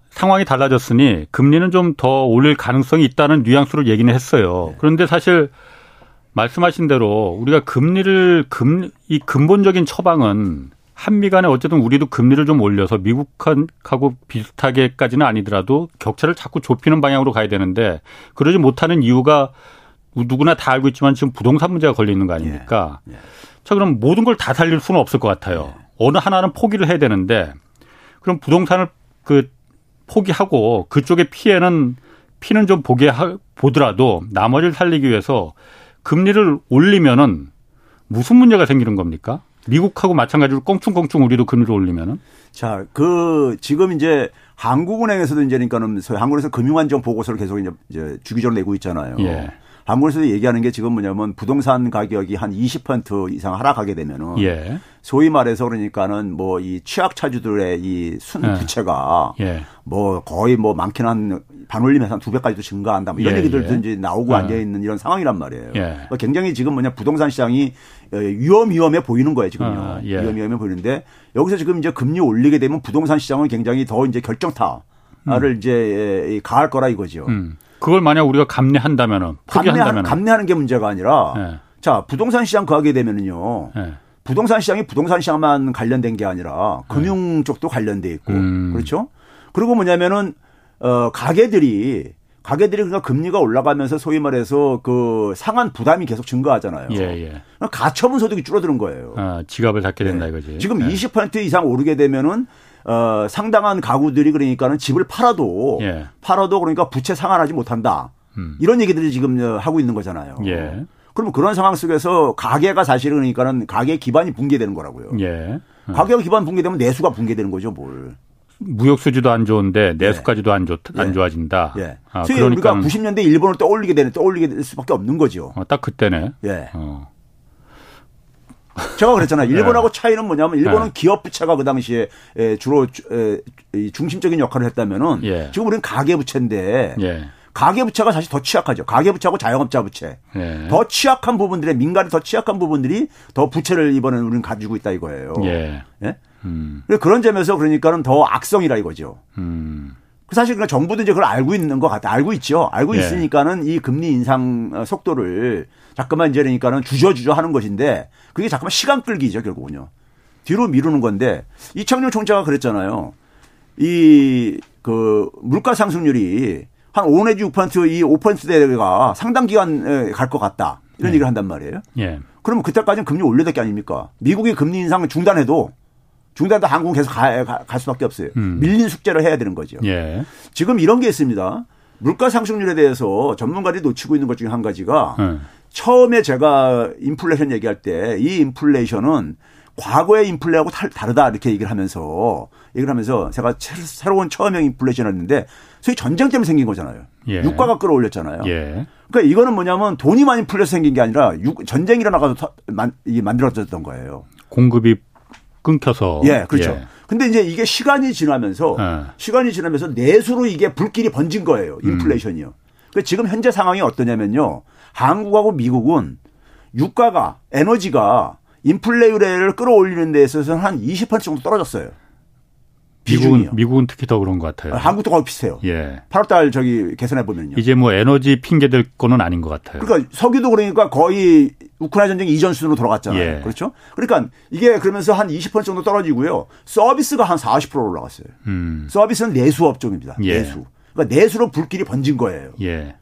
상황이 달라졌으니 금리는 좀 더 올릴 가능성이 있다는 뉘앙스로 얘기는 했어요. 예. 그런데 사실. 말씀하신 대로 우리가 금리를 금 이 근본적인 처방은 한미 간에 어쨌든 우리도 금리를 좀 올려서 미국하고 비슷하게까지는 아니더라도 격차를 자꾸 좁히는 방향으로 가야 되는데 그러지 못하는 이유가 누구나 다 알고 있지만 지금 부동산 문제가 걸려 있는 거 아닙니까? 예, 예. 자 그럼 모든 걸 다 살릴 수는 없을 것 같아요. 예. 어느 하나는 포기를 해야 되는데 그럼 부동산을 그 포기하고 그쪽의 피해는 피는 좀 보게 하, 보더라도 나머지를 살리기 위해서. 금리를 올리면은 무슨 문제가 생기는 겁니까? 미국하고 마찬가지로 껑충껑충 우리도 금리를 올리면은? 자, 그, 지금 이제 한국은행에서도 이제 그러니까는 한국에서 금융안정 보고서를 계속 이제 주기적으로 내고 있잖아요. 예. 한국에서도 얘기하는 게 지금 뭐냐면 부동산 가격이 한 이십 퍼센트 이상 하락하게 되면은. 예. 소위 말해서 그러니까는 뭐 이 취약차주들의 이 순부채가 예. 예. 뭐 거의 뭐 많긴 한 반올림해서 한 두 배까지도 증가한다. 뭐 이런 예. 얘기들도 예. 이제 나오고 예. 앉아 있는 이런 상황이란 말이에요. 예. 그러니까 굉장히 지금 뭐냐 부동산 시장이 위험 위험해 보이는 거예요 지금요. 아, 예. 위험 위험해 보이는데 여기서 지금 이제 금리 올리게 되면 부동산 시장은 굉장히 더 이제 결정타를 음. 이제 가할 거라 이거죠. 음. 그걸 만약 우리가 감내한다면은 포기한다면은 감내하, 감내하는 게 문제가 아니라 예. 자 부동산 시장 가게 되면은요. 예. 부동산 시장이 부동산 시장만 관련된 게 아니라 금융 쪽도 관련돼 있고 음. 그렇죠. 그리고 뭐냐면은 어 가게들이 가게들이 그러니까 금리가 올라가면서 소위 말해서 그 상한 부담이 계속 증가하잖아요. 예, 예. 가처분 소득이 줄어드는 거예요. 아, 지갑을 닫게 된다 예. 이거지. 지금 예. 이십 퍼센트 이상 오르게 되면은 어 상당한 가구들이 그러니까는 집을 팔아도 예. 팔아도 그러니까 부채 상환하지 못한다. 음. 이런 얘기들이 지금 하고 있는 거잖아요. 예. 그러면 그런 상황 속에서 가계가 사실 그러니까는 가계 기반이 붕괴되는 거라고요. 예. 어. 가계 기반 붕괴되면 내수가 붕괴되는 거죠, 뭘. 무역 수지도 안 좋은데 내수까지도 예. 안, 좋, 안 예. 좋아진다. 예. 아, 그러니까 우리가 구십 년대 일본을 떠올리게 되는 떠올리게 될 수밖에 없는 거죠. 어, 딱 그때네. 예. 어. 제가 그랬잖아요. 일본하고 예. 차이는 뭐냐면 일본은 예. 기업 부채가 그 당시에 주로 중심적인 역할을 했다면은 예. 지금 우리는 가계 부채인데. 예. 가계부채가 사실 더 취약하죠. 가계부채하고 자영업자 부채. 예. 더 취약한 부분들의 민간이 더 취약한 부분들이 더 부채를 이번에는 우리는 가지고 있다 이거예요. 예. 예? 음. 그런 점에서 그러니까는 더 악성이라 이거죠. 음. 사실 그러니까 정부도 이제 그걸 알고 있는 것 같아. 알고 있죠. 알고 예. 있으니까는 이 금리 인상 속도를 자꾸만 이제 그러니까는 주저주저 하는 것인데 그게 자꾸만 시간 끌기죠 결국은요. 뒤로 미루는 건데 이창용 총재가 그랬잖아요. 이 그 물가 상승률이 한 오 내지 육 퍼센트 이 오 퍼센트대가 상당 기간 갈 것 같다. 이런 네. 얘기를 한단 말이에요. 예. 그러면 그때까지는 금리 올려야 될 게 아닙니까? 미국이 금리 인상을 중단해도 중단도 한국은 계속 가, 가, 갈 수밖에 없어요. 음. 밀린 숙제를 해야 되는 거죠. 예. 지금 이런 게 있습니다. 물가 상승률에 대해서 전문가들이 놓치고 있는 것 중에 한 가지가 음. 처음에 제가 인플레이션 얘기할 때 이 인플레이션은 과거의 인플레하고 다르다 이렇게 얘기를 하면서 얘기를 하면서 제가 새로운 처음형 인플레이션을 했는데 소위 전쟁 때문에 생긴 거잖아요. 예. 유가가 끌어올렸잖아요. 예. 그러니까 이거는 뭐냐면 돈이 많이 풀려서 생긴 게 아니라 전쟁이 일어나서 만들어졌던 거예요. 공급이 끊겨서. 예, 그렇죠. 예. 근데 이제 이게 시간이 지나면서 예. 시간이 지나면서 내수로 이게 불길이 번진 거예요. 인플레이션이요. 음. 그러니까 지금 현재 상황이 어떠냐면요. 한국하고 미국은 유가가 에너지가 인플레이율을 끌어올리는 데 있어서는 한 이십 퍼센트 정도 떨어졌어요. 미국은, 비중이요. 미국은 특히 더 그런 것 같아요. 한국도 거의 비슷해요. 예. 팔월 달 저기 계산해 보면요. 이제 뭐 에너지 핑계 될 거는 아닌 것 같아요. 그러니까 석유도 그러니까 거의 우크라이나 전쟁 이전 수준으로 돌아갔잖아요. 예. 그렇죠? 그러니까 이게 그러면서 한 이십 퍼센트 정도 떨어지고요. 서비스가 한 사십 퍼센트 올라갔어요. 음. 서비스는 내수 업종입니다. 예. 내수. 그러니까 내수로 불길이 번진 거예요. 예.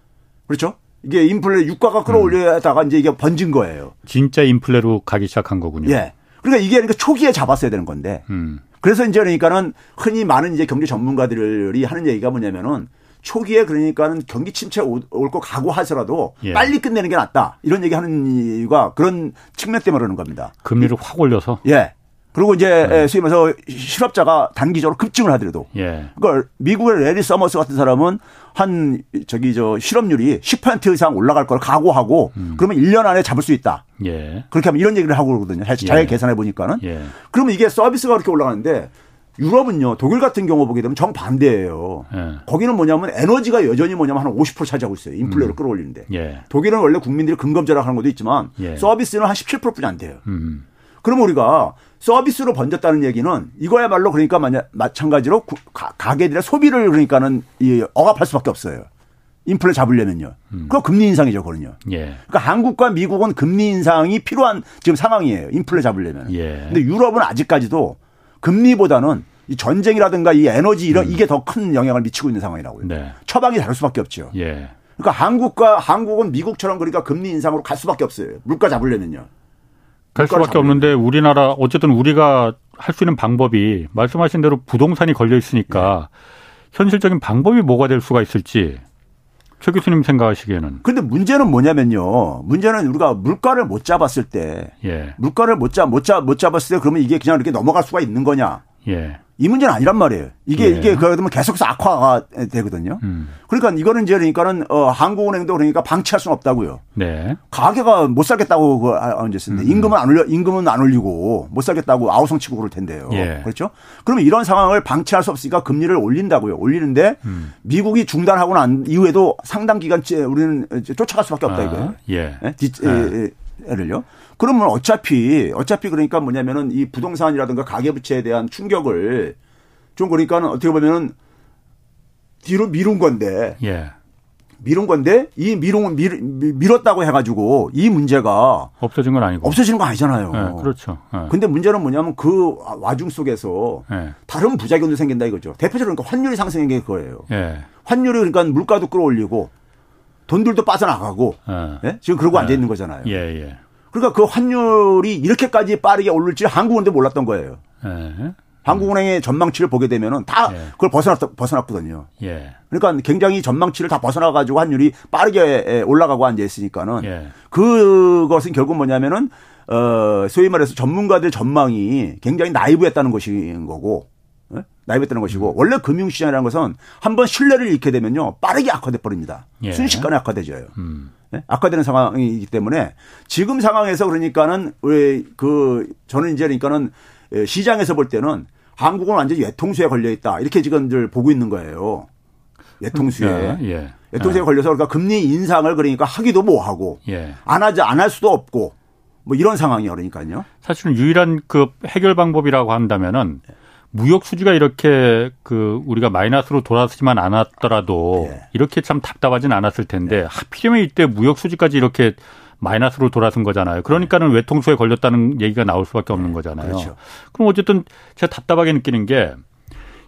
그렇죠? 이게 인플레 유가가 끌어올려다가 음. 이제 이게 번진 거예요. 진짜 인플레로 가기 시작한 거군요. 예. 그러니까 이게 그러니까 초기에 잡았어야 되는 건데. 음. 그래서 이제 그러니까는 흔히 많은 이제 경제 전문가들이 하는 얘기가 뭐냐면은 초기에 그러니까는 경기 침체 올 거 각오하더라도 예. 빨리 끝내는 게 낫다. 이런 얘기 하는 이유가 그런 측면 때문에 그러는 겁니다. 금리를 확 올려서. 예. 그리고 이제 네. 소위 말해서 실업자가 단기적으로 급증을 하더라도. 예. 그러니까 미국의 레리 서머스 같은 사람은 한 저기 저 실업률이 십 퍼센트 이상 올라갈 걸 각오하고 음. 그러면 일 년 안에 잡을 수 있다. 예. 그렇게 하면 이런 얘기를 하고 그러거든요. 사실 잘 예. 계산해 보니까는. 예. 그러면 이게 서비스가 그렇게 올라가는데 유럽은요. 독일 같은 경우 보게 되면 정반대예요. 예. 거기는 뭐냐면 에너지가 여전히 뭐냐면 한 오십 퍼센트 차지하고 있어요. 인플레로 음. 끌어올리는데. 예. 독일은 원래 국민들이 금검 절약하는 것도 있지만 예. 서비스는 한 십칠 퍼센트뿐이 안 돼요. 음. 그럼 우리가 서비스로 번졌다는 얘기는 이거야말로 그러니까 만약 마찬가지로 가, 가게들의 소비를 그러니까는 이 억압할 수밖에 없어요. 인플레 잡으려면요. 음. 그거 금리 인상이죠, 그거는요. 예. 그러니까 한국과 미국은 금리 인상이 필요한 지금 상황이에요. 인플레 잡으려면. 예. 근데 유럽은 아직까지도 금리보다는 이 전쟁이라든가 이 에너지 이런 음. 이게 더 큰 영향을 미치고 있는 상황이라고요. 네. 처방이 다를 수밖에 없죠. 예. 그러니까 한국과 한국은 미국처럼 그러니까 금리 인상으로 갈 수밖에 없어요. 물가 잡으려면요. 갈 수밖에 없는데 우리나라 어쨌든 우리가 할 수 있는 방법이 말씀하신 대로 부동산이 걸려 있으니까 네. 현실적인 방법이 뭐가 될 수가 있을지 최 교수님 생각하시기에는. 그런데 문제는 뭐냐면요. 문제는 우리가 물가를 못 잡았을 때 예. 물가를 못 잡, 못 잡, 못 잡았을 때 그러면 이게 그냥 이렇게 넘어갈 수가 있는 거냐. 예. 이 문제는 아니란 말이에요. 이게, 예. 이게, 그러면 계속해서 악화가 되거든요. 음. 그러니까 이거는 이제 그러니까는, 어, 한국은행도 그러니까 방치할 수는 없다고요. 네. 가게가 못 살겠다고 그, 언제쓰는데 음. 임금은 안 올려, 임금은 안 올리고 못 살겠다고 아우성 치고 그럴 텐데요. 예. 그렇죠? 그러면 이런 상황을 방치할 수 없으니까 금리를 올린다고요. 올리는데 음. 미국이 중단하고 난 이후에도 상당 기간째 우리는 쫓아갈 수 밖에 없다 이거예요. 아, 예. 예? 디, 아. 를요. 그러면 어차피 어차피 그러니까 뭐냐면은 이 부동산이라든가 가계부채에 대한 충격을 좀 그러니까는 어떻게 보면은 뒤로 미룬 건데 예. 미룬 건데 이 미룬 미, 미뤘다고 해가지고 이 문제가 없어진 건 아니고 없어지는 건 아니잖아요. 예, 그렇죠. 예. 근데 문제는 뭐냐면 그 와중 속에서 예. 다른 부작용도 생긴다 이거죠. 대표적으로 그러니까 환율이 상승한 게 그거예요. 예. 환율이 그러니까 물가도 끌어올리고. 돈들도 빠져나가고 어. 예? 지금 그러고 어. 앉아 있는 거잖아요. 예, 예. 그러니까 그 환율이 이렇게까지 빠르게 오를지 한국은행도 몰랐던 거예요. 예. 한국은행의 전망치를 보게 되면은 다 예. 그걸 벗어났, 벗어났거든요. 예. 그러니까 굉장히 전망치를 다 벗어나가지고 환율이 빠르게 올라가고 앉아 있으니까는 예. 그것은 결국 뭐냐면은 어, 소위 말해서 전문가들 전망이 굉장히 나이브했다는 것인 거고. 나이브했다는 것이고 원래 금융시장이라는 것은 한번 신뢰를 잃게 되면요 빠르게 악화돼 버립니다. 예. 순식간에 악화되죠. 음. 네? 악화되는 상황이기 때문에 지금 상황에서 그러니까는 왜 그 저는 이제 그러니까는 시장에서 볼 때는 한국은 완전히 외통수에 걸려 있다 이렇게 지금들 보고 있는 거예요. 외통수에 예. 예. 외통수에 예. 걸려서 그러니까 금리 인상을 그러니까 하기도 뭐 하고 예. 안 하지 안 할 수도 없고 뭐 이런 상황이 그러니까요. 사실은 유일한 그 해결 방법이라고 한다면은. 무역 수지가 이렇게 그 우리가 마이너스로 돌아서지만 않았더라도 예. 이렇게 참 답답하진 않았을 텐데 예. 하필이면 이때 무역 수지까지 이렇게 마이너스로 돌아선 거잖아요. 그러니까는 외통수에 걸렸다는 얘기가 나올 수밖에 없는 거잖아요. 그렇죠. 그럼 어쨌든 제가 답답하게 느끼는 게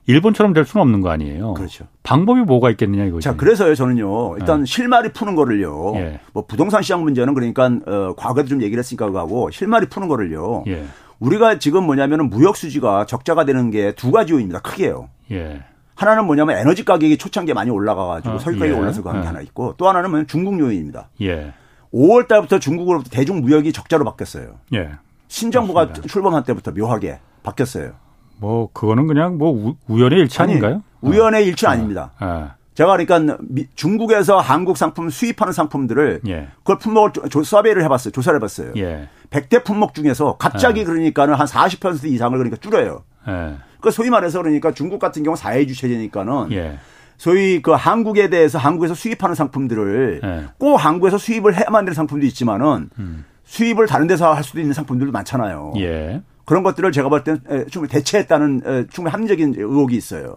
일본처럼 될 수는 없는 거 아니에요. 그렇죠. 방법이 뭐가 있겠느냐 이거죠. 자, 그래서요 저는요 일단 네. 실마리 푸는 거를요. 예. 뭐 부동산 시장 문제는 그러니까 어, 과거에도 좀 얘기를 했으니까 그거하고 실마리 푸는 거를요. 예. 우리가 지금 뭐냐면은 무역 수지가 적자가 되는 게 두 가지 요인입니다. 크게요. 예. 하나는 뭐냐면 에너지 가격이 초창기에 많이 올라가가지고 어, 석유 가격이 예. 올라서 그런 게 예. 하나 있고 또 하나는 뭐냐면 중국 요인입니다. 예. 오월 달부터 중국으로부터 대중 무역이 적자로 바뀌었어요. 예. 신정부가 맞습니다. 출범한 때부터 묘하게 바뀌었어요. 뭐 그거는 그냥 뭐 우, 우연의 일치 아니, 아닌가요? 우연의 일치 어. 아닙니다. 어. 제가 그러니까 미, 중국에서 한국 상품 수입하는 상품들을 예. 그걸 품목을 조, 서베이를 해봤어요. 조사를 해봤어요. 예. 백 대 품목 중에서 갑자기 예. 그러니까는 한 사십 퍼센트 이상을 그러니까 줄여요. 예. 그 소위 말해서 그러니까 중국 같은 경우 사회주의 체제니까는 예. 소위 그 한국에 대해서 한국에서 수입하는 상품들을 예. 꼭 한국에서 수입을 해야만 되는 상품도 있지만은 음. 수입을 다른 데서 할 수도 있는 상품들도 많잖아요. 예. 그런 것들을 제가 볼 때는 충분히 대체했다는 충분히 합리적인 의혹이 있어요.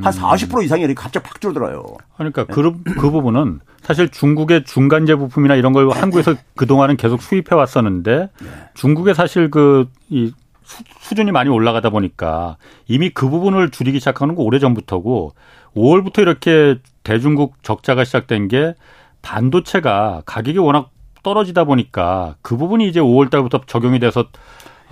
한 사십 퍼센트 이상이 이렇게 갑자기 팍 줄어들어요. 그러니까 네. 그, 그 부분은 사실 중국의 중간재 부품이나 이런 걸 한국에서 그동안은 계속 수입해 왔었는데 네. 중국의 사실 그 이 수준이 많이 올라가다 보니까 이미 그 부분을 줄이기 시작하는 거 오래전부터고 오월부터 이렇게 대중국 적자가 시작된 게 반도체가 가격이 워낙 떨어지다 보니까 그 부분이 이제 오월 달부터 적용이 돼서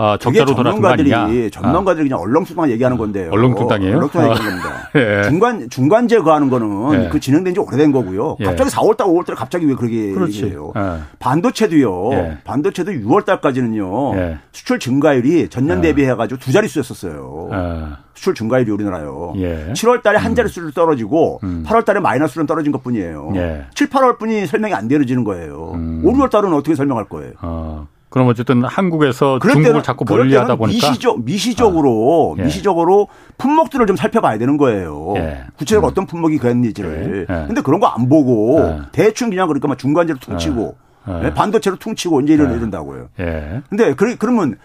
아, 적자로 돌아선 거 아니냐. 전문가들이 아. 그냥 얼렁뚱땅 얘기하는 건데요. 얼렁뚱땅이에요? 얼렁뚱땅 얘기하는 겁니다. 예. 중간, 중간재 그하는 거는 예. 그 진행된 지 오래된 거고요. 갑자기 예. 사월달, 오월달에 갑자기 왜 그렇게 얘기해요. 예. 반도체도요. 예. 반도체도 유월달까지는요. 예. 수출 증가율이 전년 대비해가지고 두 자릿수였었어요. 예. 수출 증가율이 우리나라요. 예. 칠월달에 한 자릿수로 떨어지고 음. 팔월달에 마이너스로 떨어진 것뿐이에요. 예. 칠, 팔월뿐이 설명이 안 되어지는 거예요. 음. 오, 육월달은 어떻게 설명할 거예요. 어. 그럼 어쨌든 한국에서 중국을 때는, 자꾸 멀리하다 보니까 미시적, 미시적으로 아, 예. 미시적으로 품목들을 좀 살펴봐야 되는 거예요. 예. 구체적으로 음. 어떤 품목이 그랬는지를. 그런데 예. 예. 그런 거 안 보고 예. 대충 그냥 그러니까 막 중간재로 퉁치고 예. 예. 반도체로 퉁치고 이제 이런 예. 이런다고요. 그런데 예. 그래, 그러면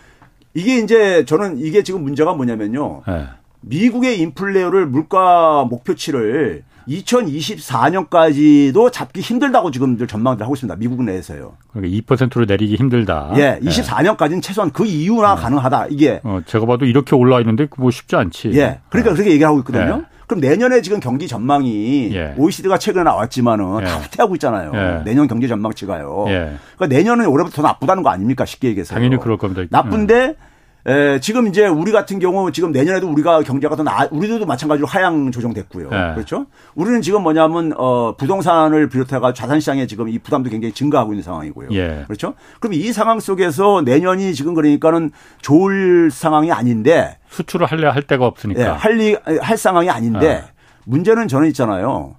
이게 이제 저는 이게 지금 문제가 뭐냐면요. 예. 미국의 인플레이를 물가 목표치를 이천이십사년까지도 잡기 힘들다고 지금들 전망을 하고 있습니다. 미국 내에서요. 그러니까 이 퍼센트로 내리기 힘들다. 예, 이십사년까지는 최소한 그 이후나 네. 가능하다. 이게 어, 제가 봐도 이렇게 올라와 있는데 뭐 쉽지 않지. 예, 그러니까 네. 그렇게 얘기를 하고 있거든요. 네. 그럼 내년에 지금 경기 전망이 예. 오이시디가 최근에 나왔지만은 예. 다 후퇴하고 있잖아요. 예. 내년 경제 전망치가요. 예. 그러니까 내년은 올해부터 더 나쁘다는 거 아닙니까? 쉽게 얘기해서. 당연히 그럴 겁니다. 나쁜데. 예. 예, 지금 이제 우리 같은 경우 지금 내년에도 우리가 경제가 더 나, 우리도 마찬가지로 하향 조정됐고요. 네. 그렇죠? 우리는 지금 뭐냐면, 어, 부동산을 비롯해가 자산시장에 지금 이 부담도 굉장히 증가하고 있는 상황이고요. 예. 그렇죠? 그럼 이 상황 속에서 내년이 지금 그러니까는 좋을 상황이 아닌데. 수출을 할래 할 데가 없으니까. 예, 할, 리, 할 상황이 아닌데. 아. 문제는 저는 있잖아요.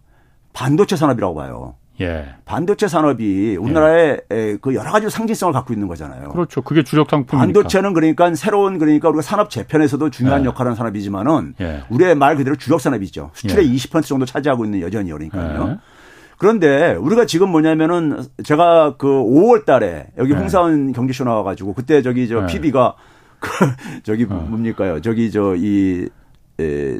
반도체 산업이라고 봐요. 예. 반도체 산업이 우리나라의 예. 그 여러 가지 상징성을 갖고 있는 거잖아요. 그렇죠. 그게 주력 상품이니까. 반도체는 그러니까 새로운 그러니까 우리가 산업 재편에서도 중요한 예. 역할을 하는 산업이지만은 예. 우리의 말 그대로 주력 산업이죠. 수출의 예. 이십 퍼센트 정도 차지하고 있는 여전히 그러니까요. 예. 그런데 우리가 지금 뭐냐면은 제가 그 오월 달에 여기 홍사원 예. 경제쇼 나와 가지고 그때 저기 저 예. 피비가 그 저기 어. 뭡니까요? 저기 저 이 에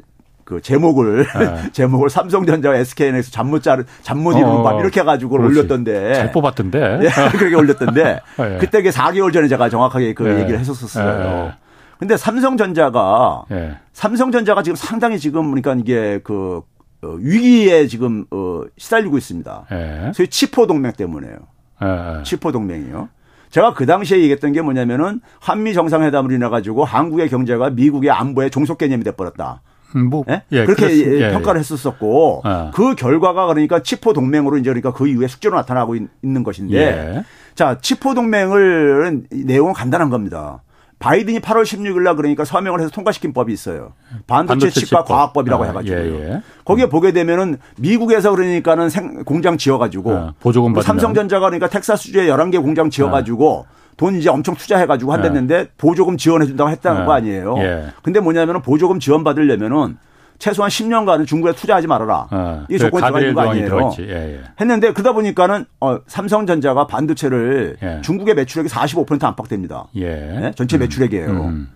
그 제목을 네. 제목을 삼성전자 에스케이엔에서 잠 못 자 잠 못 이루는 밤 이렇게 해가지고 올렸던데 잘 뽑았던데 예, 그렇게 올렸던데 예. 그때 그 사 개월 전에 제가 정확하게 그 예. 얘기를 했었었어요. 그런데 예. 삼성전자가 예. 삼성전자가 지금 상당히 지금 그러니까 이게 그 위기에 지금 어, 시달리고 있습니다. 예. 소위 치포 동맹 때문에요. 예. 치포 동맹이요. 제가 그 당시에 얘기했던 게 뭐냐면은 한미 정상회담을 인해 가지고 한국의 경제가 미국의 안보의 종속 개념이 돼버렸다. 뭐 예? 예, 그렇게 그랬습니다. 평가를 예, 예. 했었었고 예. 그 결과가 그러니까 치포 동맹으로 이제 그러니까 그 이후에 숙제로 나타나고 있는 것인데 예. 자 치포 동맹을 내용은 간단한 겁니다. 바이든이 팔월 십육일 날 그러니까 서명을 해서 통과시킨 법이 있어요. 반도체, 반도체 치과 치법. 과학법이라고 예, 해가지고요. 예, 예. 거기에 음. 보게 되면은 미국에서 그러니까는 생, 공장 지어가지고 예, 보조금 받는 삼성전자가 그러니까 텍사스주에 열한 개 공장 지어가지고. 예. 돈 이제 엄청 투자해가지고 한댔는데 네. 보조금 지원해준다고 했다는 네. 거 아니에요. 예. 근데 뭐냐면 보조금 지원받으려면은 최소한 십 년간은 중국에 투자하지 말아라. 네. 이게 조건이 들어가 있는 거 아니에요. 예, 예. 했는데 그러다 보니까는 어, 삼성전자가 반도체를 예. 중국의 매출액이 사십오 퍼센트 안팎됩니다. 예. 네? 전체 음. 매출액이에요. 음.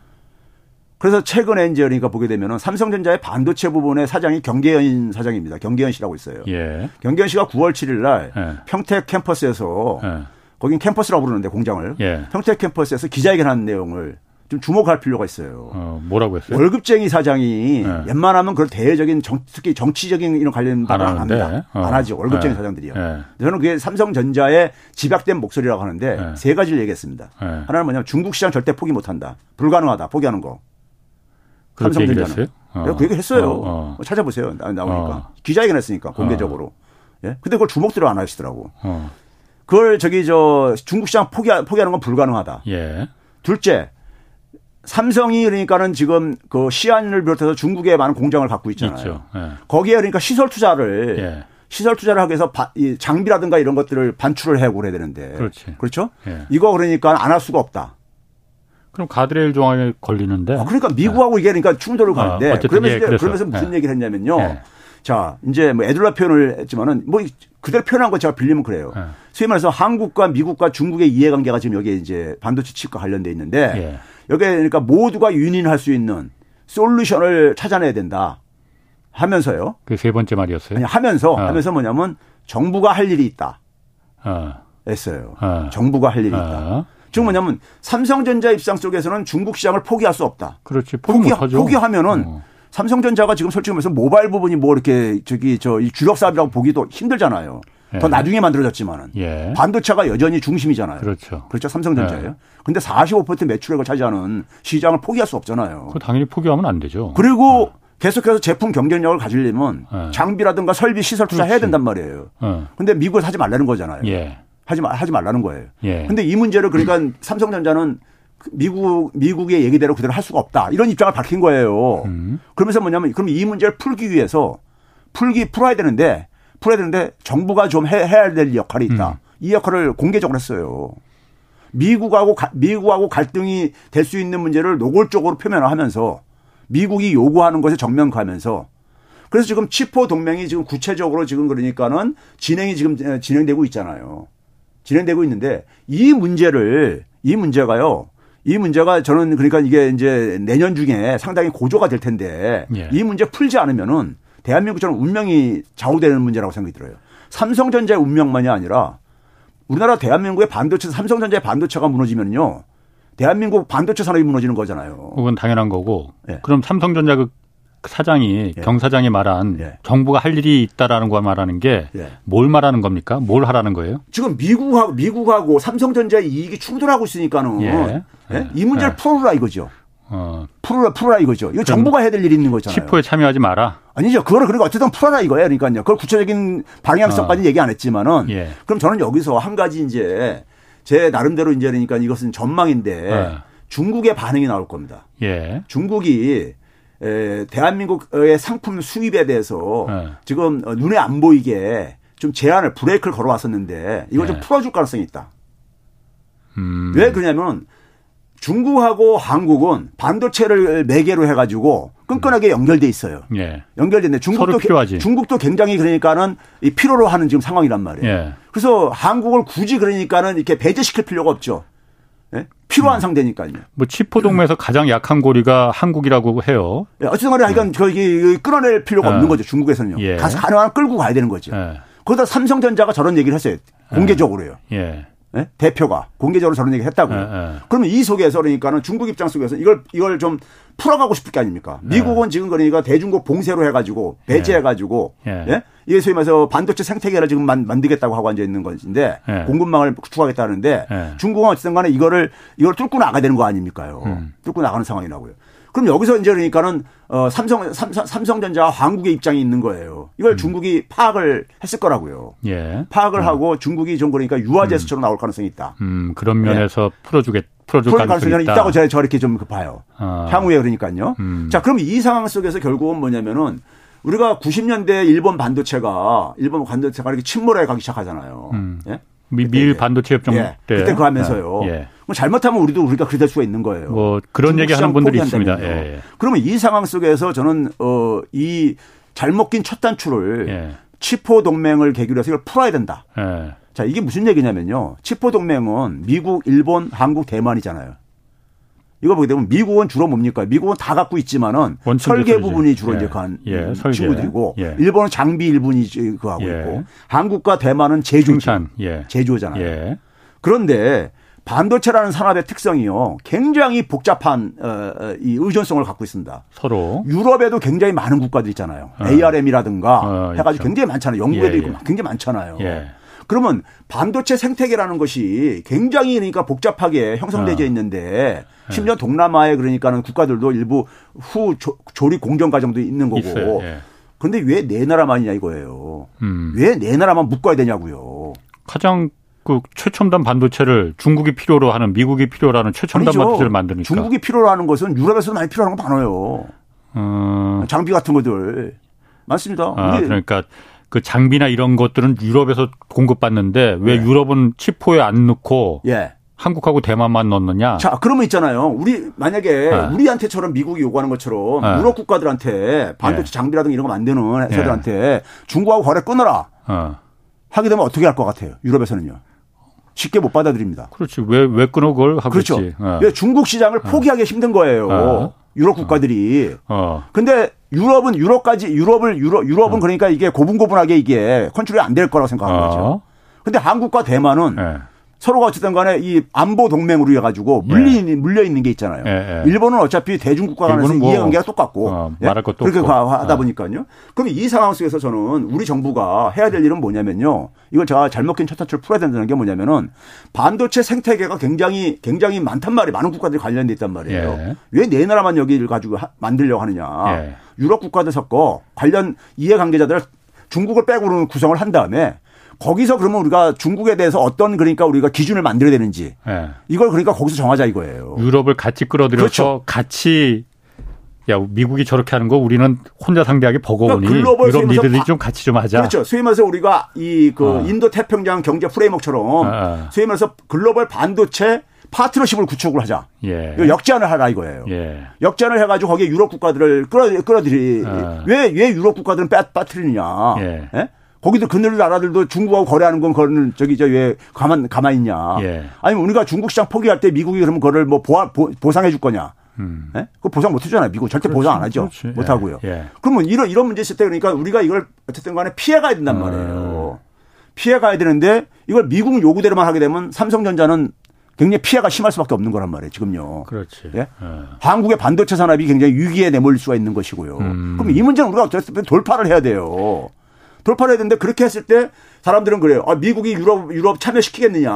그래서 최근에 이제 그러니까 보게 되면은 삼성전자의 반도체 부분의 사장이 경계현 사장입니다. 경계현 씨라고 있어요. 예. 경계현 씨가 구월 칠일 날 예. 평택 캠퍼스에서 예. 거긴 캠퍼스라고 부르는데 공장을. 예. 평택 캠퍼스에서 기자회견하는 내용을 좀 주목할 필요가 있어요. 어, 뭐라고 했어요? 월급쟁이 사장이 예. 웬만하면 그걸 대외적인 정, 특히 정치적인 이런 관련 발언 안 합니다. 어. 안 하죠. 월급쟁이 예. 사장들이요. 예. 저는 그게 삼성전자의 집약된 목소리라고 하는데 예. 세 가지를 얘기했습니다. 예. 하나는 뭐냐면 중국 시장 절대 포기 못한다. 불가능하다. 포기하는 거. 그렇게 얘기했어요? 어. 그 얘기 했어요. 어. 어. 찾아보세요. 나, 나오니까. 어. 기자회견 했으니까 공개적으로. 어. 예? 근데 그걸 주목대로 안 하시더라고. 어. 그걸 저기 저 중국 시장 포기, 포기하는 건 불가능하다. 예. 둘째. 삼성이 그러니까는 지금 그 시안을 비롯해서 중국에 많은 공장을 갖고 있잖아요. 예. 거기에 그러니까 시설 투자를 예. 시설 투자를 하기 위해서 바, 이 장비라든가 이런 것들을 반출을 하고 그래야 되는데. 그렇지. 그렇죠? 예. 이거 그러니까 안 할 수가 없다. 그럼 가드레일 조항에 걸리는데. 아, 그러니까 미국하고 예. 이게 그러니까 충돌을 가는데. 아, 그러면서, 예, 그러면서 무슨 예. 얘기를 했냐면요. 예. 자, 이제 뭐 애둘라 표현을 했지만은 뭐 그대로 표현한 거 제가 빌리면 그래요. 예. 소위 말해서 한국과 미국과 중국의 이해관계가 지금 여기에 이제 반도체 칩과 관련돼 있는데. 예. 여기에 그러니까 모두가 유인할 수 있는 솔루션을 찾아내야 된다 하면서요. 그게 세 번째 말이었어요? 아니, 하면서, 어. 하면서 뭐냐면 정부가 할 일이 있다. 어. 했어요. 어. 정부가 할 일이 어. 있다. 즉 뭐냐면 삼성전자 입장 속에서는 중국 시장을 포기할 수 없다. 그렇지. 포기 포기, 포기하면은 어. 삼성전자가 지금 솔직히 말해서 모바일 부분이 뭐 이렇게 저기 저 주력 사업이라고 보기도 힘들잖아요. 예. 더 나중에 만들어졌지만은 예. 반도체가 여전히 중심이잖아요. 그렇죠. 그렇죠. 삼성전자예요. 예. 근데 사십오 퍼센트 매출액을 차지하는 시장을 포기할 수 없잖아요. 그거 당연히 포기하면 안 되죠. 그리고 예. 계속해서 제품 경쟁력을 가지려면 예. 장비라든가 설비 시설 투자 해야 된단 말이에요. 그런데 예. 미국에서 하지 말라는 거잖아요. 예. 하지 마, 하지 말라는 거예요. 그런데 예. 이 문제를 그러니까 음. 삼성전자는 미국 미국의 얘기대로 그대로 할 수가 없다 이런 입장을 밝힌 거예요. 음. 그러면서 뭐냐면 그럼 이 문제를 풀기 위해서 풀기 풀어야 되는데. 풀어야 되는데 정부가 좀 해, 해야 될 역할이 있다. 음. 이 역할을 공개적으로 했어요. 미국하고 가, 미국하고 갈등이 될 수 있는 문제를 노골적으로 표면화하면서 미국이 요구하는 것에 정면가면서 그래서 지금 치포 동맹이 지금 구체적으로 지금 그러니까는 진행이 지금 진행되고 있잖아요. 진행되고 있는데 이 문제를 이 문제가요. 이 문제가 저는 그러니까 이게 이제 내년 중에 상당히 고조가 될 텐데 예. 이 문제 풀지 않으면은. 대한민국처럼 운명이 좌우되는 문제라고 생각이 들어요. 삼성전자의 운명만이 아니라 우리나라 대한민국의 반도체, 삼성전자의 반도체가 무너지면요. 대한민국 반도체 산업이 무너지는 거잖아요. 그건 당연한 거고. 예. 그럼 삼성전자 그 사장이, 예. 경사장이 말한 예. 정부가 할 일이 있다라는 거 말하는 게 뭘 예. 말하는 겁니까? 뭘 하라는 거예요? 지금 미국하고, 미국하고 삼성전자의 이익이 충돌하고 있으니까는 예. 예. 예. 이 문제를 예. 풀어라 이거죠. 어. 풀어라, 풀어라 이거죠. 이거 정부가 해야 될 일이 있는 거잖아요. 치포에 참여하지 마라. 아니죠. 그거를 그리고 어쨌든 풀어라 이거예요. 그러니까요. 그걸 구체적인 방향성까지 어. 얘기 안 했지만은. 예. 그럼 저는 여기서 한 가지 이제 제 나름대로 이제 그러니까 이것은 전망인데 예. 중국의 반응이 나올 겁니다. 예. 중국이 에, 대한민국의 상품 수입에 대해서 예. 지금 눈에 안 보이게 좀 제한을 브레이크를 걸어왔었는데 이걸 예. 좀 풀어줄 가능성이 있다. 음. 왜 그러냐면. 중국하고 한국은 반도체를 매개로 해가지고 끈끈하게 연결돼 있어요. 예. 연결됐는데 중국도 필요하지. 중국도 굉장히 그러니까는 이 필요로 하는 지금 상황이란 말이에요. 예. 그래서 한국을 굳이 그러니까는 이렇게 배제시킬 필요가 없죠. 예? 필요한 음. 상대니까요. 뭐 치포 동맹에서 음. 가장 약한 고리가 한국이라고 해요. 예. 어쨌든 간에 하여간 음. 끌어낼 필요가 예. 없는 거죠. 중국에서는요. 예. 가서 가능한 끌고 가야 되는 거죠. 예. 거기다 삼성전자가 저런 얘기를 했어요. 공개적으로요. 예. 예? 대표가 공개적으로 저런 얘기 했다고요. 에, 에. 그러면 이 속에서 그러니까는 중국 입장 속에서 이걸, 이걸 좀 풀어가고 싶을 게 아닙니까? 미국은 에. 지금 그러니까 대중국 봉쇄로 해가지고 배제해가지고 예. 예? 이게 소위 말해서 반도체 생태계를 지금 만, 만들겠다고 하고 앉아 있는 것인데 예. 공급망을 구축하겠다 하는데 예. 중국은 어쨌든 간에 이거를, 이걸 뚫고 나가야 되는 거 아닙니까요? 음. 뚫고 나가는 상황이라고요. 그럼 여기서 이제 그러니까는 어, 삼성, 삼, 삼성전자와 한국의 입장이 있는 거예요. 이걸 음. 중국이 파악을 했을 거라고요. 예. 파악을 어. 하고 중국이 좀 그러니까 유화 제스처로 음. 나올 가능성이 있다. 음, 그런 면에서 예. 풀어주겠, 풀어줄 가능성이, 가능성이 있다. 있다고 제가 저 이렇게 좀 봐요. 아. 향후에 그러니까요. 음. 자, 그럼 이 상황 속에서 결국은 뭐냐면은 우리가 구십 년대 일본 반도체가, 일본 반도체가 이렇게 침몰해 가기 시작하잖아요. 음. 예? 미, 미일 반도체 협정 예. 때. 그때 그거 하면서요. 예. 잘못하면 우리도 우리가 그럴 수가 있는 거예요. 뭐 그런 얘기하는 분들이 있습니다. 예, 예. 그러면 이 상황 속에서 저는 어, 이 잘못 낀 첫 단추를 예. 치포 동맹을 계기로 해서 이걸 풀어야 된다. 예. 자 이게 무슨 얘기냐면요. 치포 동맹은 미국, 일본, 한국, 대만이잖아요. 이거 보게 되면 미국은 주로 뭡니까? 미국은 다 갖고 있지만은 설계 설지. 부분이 주로 예. 이제 간 예. 친구들이고 예. 일본은 장비 일본이 그 하고 예. 있고 한국과 대만은 제조지. 예. 제조잖아요. 예. 그런데 반도체라는 산업의 특성이요, 굉장히 복잡한 이 의존성을 갖고 있습니다. 서로. 유럽에도 굉장히 많은 국가들 있잖아요. 어. 에이알엠이라든가 어, 해가지고 있죠. 굉장히 많잖아요. 영국에도 예, 있고 예. 굉장히 많잖아요. 예. 그러면 반도체 생태계라는 것이 굉장히 그러니까 복잡하게 형성되어 있는데 어. 심지어 동남아에 그러니까는 국가들도 일부 후 조, 조립 공정 과정도 있는 거고. 있어요. 예. 그런데 왜 내 나라만이냐 이거예요. 음. 왜 내 나라만 묶어야 되냐고요. 가장 그 최첨단 반도체를 중국이 필요로 하는, 미국이 필요로 하는 최첨단 아니죠. 반도체를 만드니까. 중국이 필요로 하는 것은 유럽에서도 많이 필요한 거 많아요. 음. 장비 같은 것들. 많습니다. 아, 그러니까 그 장비나 이런 것들은 유럽에서 공급받는데 왜 네. 유럽은 칩포에 안 넣고 예. 한국하고 대만만 넣느냐. 자, 그러면 있잖아요. 우리 만약에 네. 우리한테처럼 미국이 요구하는 것처럼 네. 유럽 국가들한테 반도체 네. 장비라든가 이런 거 만드는 회사들한테 네. 중국하고 거래 끊어라. 네. 하게 되면 어떻게 할 것 같아요? 유럽에서는요. 쉽게 못 받아들입니다. 그렇지. 왜, 왜 끊어 그걸 하고 그렇죠. 있지. 네. 왜 중국 시장을 포기하기 네. 힘든 거예요. 네. 유럽 국가들이. 그런데 어. 유럽은 유럽까지 유럽을 유럽 유럽은 어. 그러니까 이게 고분고분하게 이게 컨트롤이 안 될 거라고 생각하는 어. 거죠. 그런데 한국과 대만은 네. 서로가 어쨌든 간에 이 안보 동맹으로 해가지고 물리 예. 물려 있는 게 있잖아요. 예, 예. 일본은 어차피 대중국가 간에서 뭐 이해관계가 똑같고 어, 말할 것도 예? 그렇게 없고. 하다 예. 보니까요. 그럼 이 상황 속에서 저는 우리 정부가 해야 될 일은 뭐냐면요. 이걸 제가 잘못 낀 첫타치를 풀어야 된다는 게 뭐냐면은 반도체 생태계가 굉장히 굉장히 많단 말이에요. 많은 국가들이 관련돼 있단 말이에요. 예. 왜 내 나라만 여기를 가지고 하, 만들려고 하느냐. 예. 유럽 국가들 섞어 관련 이해관계자들을 중국을 빼고는 구성을 한 다음에. 거기서 그러면 우리가 중국에 대해서 어떤 그러니까 우리가 기준을 만들어야 되는지 네. 이걸 그러니까 거기서 정하자 이거예요. 유럽을 같이 끌어들여서 그렇죠. 같이 야 미국이 저렇게 하는 거 우리는 혼자 상대하기 버거우니 그러니까 유럽 리더들이 좀 같이 좀 하자. 그렇죠. 소위 말해서 우리가 이 그 어. 인도 태평양 경제 프레임워크처럼 어. 소위 말해서 글로벌 반도체 파트너십을 구축을 하자. 예. 역제안을 하라 이거예요. 예. 역제안을 해가지고 거기에 유럽 국가들을 끌어 끌어들이. 어. 왜, 왜 유럽 국가들은 빠, 빠뜨리느냐. 예. 예? 거기도 그늘 나라들도 중국하고 거래하는 건 그거는 저기 저 왜 가만 가만히 있냐? 예. 아니면 우리가 중국 시장 포기할 때 미국이 그러면 그거를 뭐 보아, 보, 보상해 줄 거냐? 음. 예? 그거 보상 못 해주잖아요. 미국 절대 그렇지, 보상 안 하죠. 그렇지. 못 하고요. 예. 예. 그러면 이런 이런 문제 있을 때 그러니까 우리가 이걸 어쨌든 간에 피해 가야 된단 말이에요. 음. 피해 가야 되는데 이걸 미국 요구대로만 하게 되면 삼성전자는 굉장히 피해가 심할 수밖에 없는 거란 말이에요. 지금요. 그렇지. 예? 예. 한국의 반도체 산업이 굉장히 위기에 내몰릴 수가 있는 것이고요. 음. 그럼 이 문제는 우리가 어쨌든 돌파를 해야 돼요. 돌파를 해야 되는데 그렇게 했을 때 사람들은 그래요. 아, 미국이 유럽 유럽 참여시키겠느냐.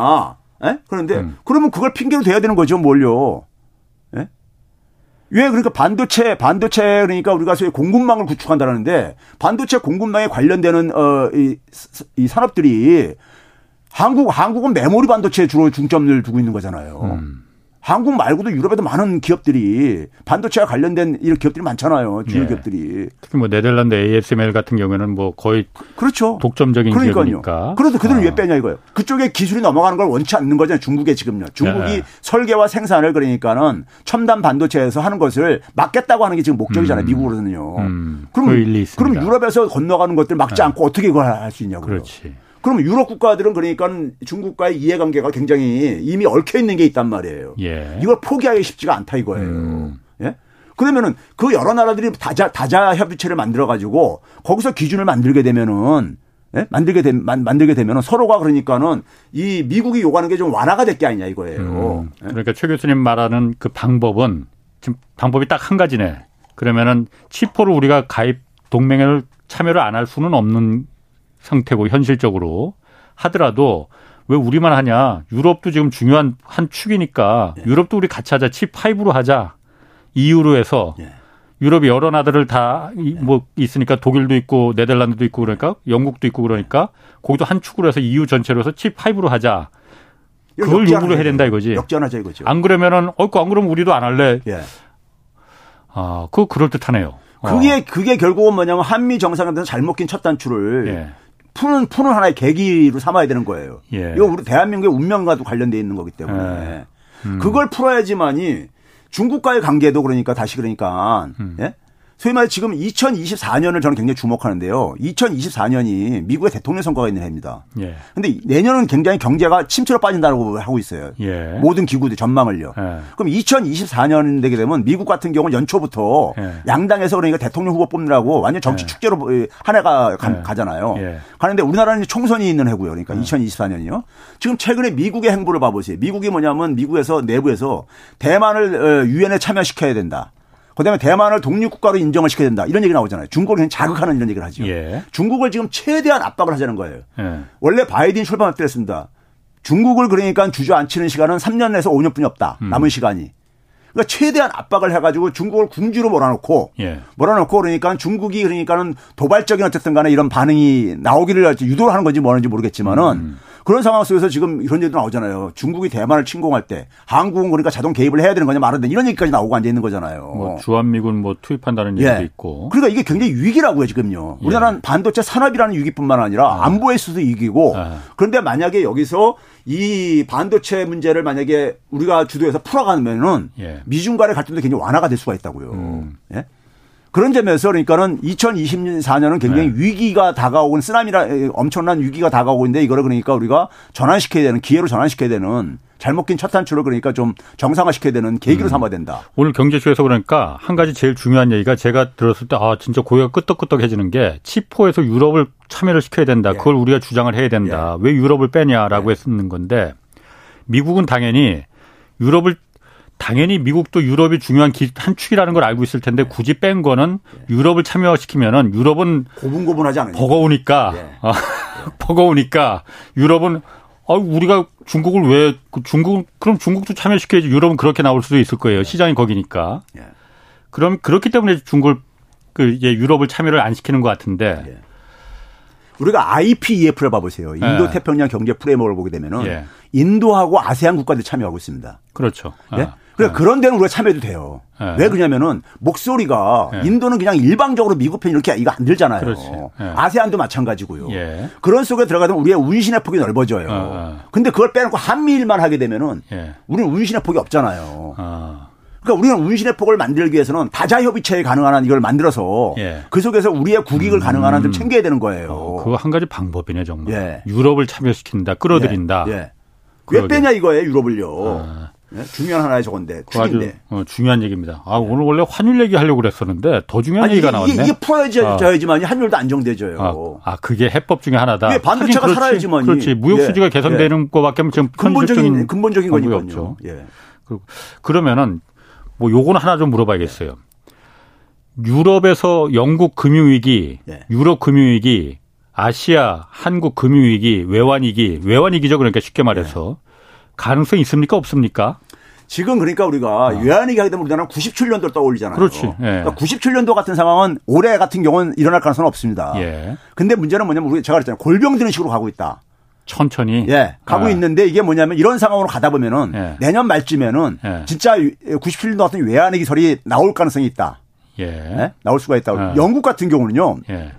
에? 그런데 음. 그러면 그걸 핑계로 대야 되는 거죠. 뭘요. 에? 왜 그러니까 반도체 반도체 그러니까 우리가 소위 공급망을 구축한다라는데 반도체 공급망에 관련되는 어, 이, 이 산업들이 한국 한국은 메모리 반도체에 주로 중점을 두고 있는 거잖아요. 음. 한국 말고도 유럽에도 많은 기업들이 반도체와 관련된 이런 기업들이 많잖아요. 주요 예. 기업들이. 특히 뭐 네덜란드 에이에스엠엘 같은 경우에는 뭐 거의 그렇죠. 독점적인 그러니까요. 기업이니까. 그래도 그들을 어. 왜 빼냐 이거예요. 그쪽에 기술이 넘어가는 걸 원치 않는 거잖아요. 중국에 지금요. 중국이 예. 설계와 생산을 그러니까는 첨단 반도체에서 하는 것을 막겠다고 하는 게 지금 목적이잖아요. 음. 미국으로는요. 음. 그럼, 그 일리 있습니다. 그럼 유럽에서 건너가는 것들 막지 예. 않고 어떻게 그걸 할 수 있냐고요. 그렇지. 그럼 유럽 국가들은 그러니까 중국과의 이해관계가 굉장히 이미 얽혀 있는 게 있단 말이에요. 예. 이걸 포기하기 쉽지가 않다 이거예요. 음. 예? 그러면은 그 여러 나라들이 다자 다자 협의체를 만들어 가지고 거기서 기준을 만들게 되면은 예? 만들게 되 만, 만들게 되면은 서로가 그러니까는 이 미국이 요구하는 게 좀 완화가 될 게 아니냐 이거예요. 음. 예? 그러니까 최 교수님 말하는 그 방법은 지금 방법이 딱 한 가지네. 그러면은 치포를 우리가 가입 동맹에 참여를 안 할 수는 없는. 상태고 현실적으로 하더라도 왜 우리만 하냐. 유럽도 지금 중요한 한 축이니까 예. 유럽도 우리 같이 하자. 치 파이브로 하자. 이유로 해서 예. 유럽이 여러 나라들 다 뭐 예. 있으니까 독일도 있고 네덜란드도 있고 그러니까 영국도 있고 그러니까 거기도 한 축으로 해서 이유 전체로 해서 치 파이브로 하자. 그걸 요구를 해야 된다 이거지. 역전하자 이거죠. 안 그러면은 어이구 안 그러면 우리도 안 할래. 예. 아, 그거 그럴듯하네요. 그게 어. 그게 결국은 뭐냐면 한미 정상회담에서 잘못 낀 첫 단추를 예. 푸는, 푸는 하나의 계기로 삼아야 되는 거예요. 예. 이거 우리 대한민국의 운명과도 관련되어 있는 거기 때문에. 예. 음. 그걸 풀어야지만이 중국과의 관계도 그러니까 다시 그러니까, 음. 예? 소위 말해 지금 이천이십사 년을 저는 굉장히 주목하는데요. 이천이십사 년이 미국의 대통령 선거가 있는 해입니다. 그런데 예. 내년은 굉장히 경제가 침체로 빠진다고 하고 있어요. 예. 모든 기구들 전망을요. 예. 그럼 이천이십사 년 되게 되면 미국 같은 경우는 연초부터 예. 양당에서 그러니까 대통령 후보 뽑느라고 완전 정치 예. 축제로 한 해가 가, 예. 가잖아요. 예. 가는데 우리나라는 총선이 있는 해고요. 그러니까 예. 이천이십사 년이요. 지금 최근에 미국의 행보를 봐보세요. 미국이 뭐냐면 미국에서 내부에서 대만을 유엔에 참여시켜야 된다. 그다음에 대만을 독립국가로 인정을 시켜야 된다. 이런 얘기 나오잖아요. 중국을 그냥 자극하는 이런 얘기를 하죠. 예. 중국을 지금 최대한 압박을 하자는 거예요. 예. 원래 바이든 출범할 때 했습니다. 중국을 그러니까 주저앉히는 시간은 삼 년에서 오 년뿐이 없다. 음. 남은 시간이. 그러니까 최대한 압박을 해가지고 중국을 궁지로 몰아넣고 예. 몰아넣고 그러니까 중국이 그러니까는 도발적인 어쨌든 간에 이런 반응이 나오기를 유도를 하는 건지 뭐하는지 모르겠지만은 음. 그런 상황 속에서 지금 이런 얘기도 나오잖아요. 중국이 대만을 침공할 때 한국은 그러니까 자동 개입을 해야 되는 거냐 말아야 되냐 이런 얘기까지 나오고 앉아 있는 거잖아요. 뭐 주한미군 뭐 투입한다는 얘기도 예. 있고. 그러니까 이게 굉장히 위기라고요 지금요. 예. 우리나라는 반도체 산업이라는 위기뿐만 아니라 아. 안보에서도 위기고 아. 그런데 만약에 여기서 이 반도체 문제를 만약에 우리가 주도해서 풀어가면은 예. 미중 간의 갈등도 굉장히 완화가 될 수가 있다고요. 음. 예? 그런 점에서 그러니까는 이천이십사 년은 굉장히 네. 위기가 다가오고 쓰나미라 엄청난 위기가 다가오고 있는데 이거를 그러니까 우리가 전환시켜야 되는 기회로 전환시켜야 되는 잘못 낀 첫 단추를 그러니까 좀 정상화시켜야 되는 계기로 음. 삼아야 된다. 오늘 경제쇼에서 그러니까 한 가지 제일 중요한 얘기가 제가 들었을 때 아 진짜 고개가 끄떡끄떡해지는 게 치포에서 유럽을 참여를 시켜야 된다. 예. 그걸 우리가 주장을 해야 된다. 예. 왜 유럽을 빼냐라고 예. 했는 건데 미국은 당연히 유럽을 당연히 미국도 유럽이 중요한 한 축이라는 걸 알고 있을 텐데 굳이 뺀 거는 유럽을 참여시키면은 유럽은 고분고분하지 않아요. 버거우니까 예. 아, 예. 버거우니까 유럽은 아 우리가 중국을 왜 중국 그럼 중국도 참여시켜야지 유럽은 그렇게 나올 수도 있을 거예요. 예. 시장이 거기니까. 예. 그럼 그렇기 때문에 중국을 그 이제 유럽을 참여를 안 시키는 것 같은데. 예. 우리가 아이피이에프를 봐보세요. 인도 태평양 경제 프레임워크를 보게 되면은 예. 인도하고 아세안 국가들 참여하고 있습니다. 그렇죠. 예? 아. 그래, 네. 그런 데는 우리가 참여해도 돼요. 네. 왜 그러냐면은, 목소리가, 네. 인도는 그냥 일방적으로 미국 편이 이렇게 이거 안 들잖아요. 네. 아세안도 마찬가지고요. 예. 그런 속에 들어가면 우리의 운신의 폭이 넓어져요. 어. 근데 그걸 빼놓고 한미일만 하게 되면은, 예. 우리는 운신의 폭이 없잖아요. 어. 그러니까 우리는 운신의 폭을 만들기 위해서는 다자협의체에 가능한 한 이걸 만들어서 예. 그 속에서 우리의 국익을 음. 가능한 한 좀 챙겨야 되는 거예요. 어, 그거 한 가지 방법이네, 정말. 예. 유럽을 참여시킨다, 끌어들인다. 예. 예. 왜 빼냐 이거예요, 유럽을요. 아. 중요한 하나의 저건데. 그 아주 어, 중요한 얘기입니다. 아, 네. 오늘 원래 환율 얘기하려고 그랬었는데 더 중요한 아니, 얘기가 이게, 나왔네. 이게 풀어야지만 아. 환율도 안정되죠. 아, 아, 그게 해법 중에 하나다. 네, 반도체가 살아야지만. 그렇지. 무역수지가 예. 개선되는 예. 것밖에 지금 근본적인, 근본적인 거니까요. 예. 그러면은 뭐 요건 하나 좀 물어봐야겠어요. 유럽에서 영국 금융위기, 예. 유럽 금융위기, 아시아, 한국 금융위기, 외환위기, 외환위기죠. 그러니까 쉽게 말해서. 예. 가능성이 있습니까? 없습니까? 지금 그러니까 우리가 아. 외환위기 하게 되면 우리나라는 구십칠 년도를 떠올리잖아요. 그렇지. 예. 그러니까 구십칠 년도 같은 상황은 올해 같은 경우는 일어날 가능성은 없습니다. 예. 근데 문제는 뭐냐면 우리 제가 그랬잖아요. 골병 드는 식으로 가고 있다. 천천히. 예. 가고 예. 있는데 이게 뭐냐면 이런 상황으로 가다 보면은 예. 내년 말쯤에는 예. 진짜 구십칠 년도 같은 외환위기설이 나올 가능성이 있다. 예. 예? 나올 수가 있다. 예. 영국 같은 경우는요. 예.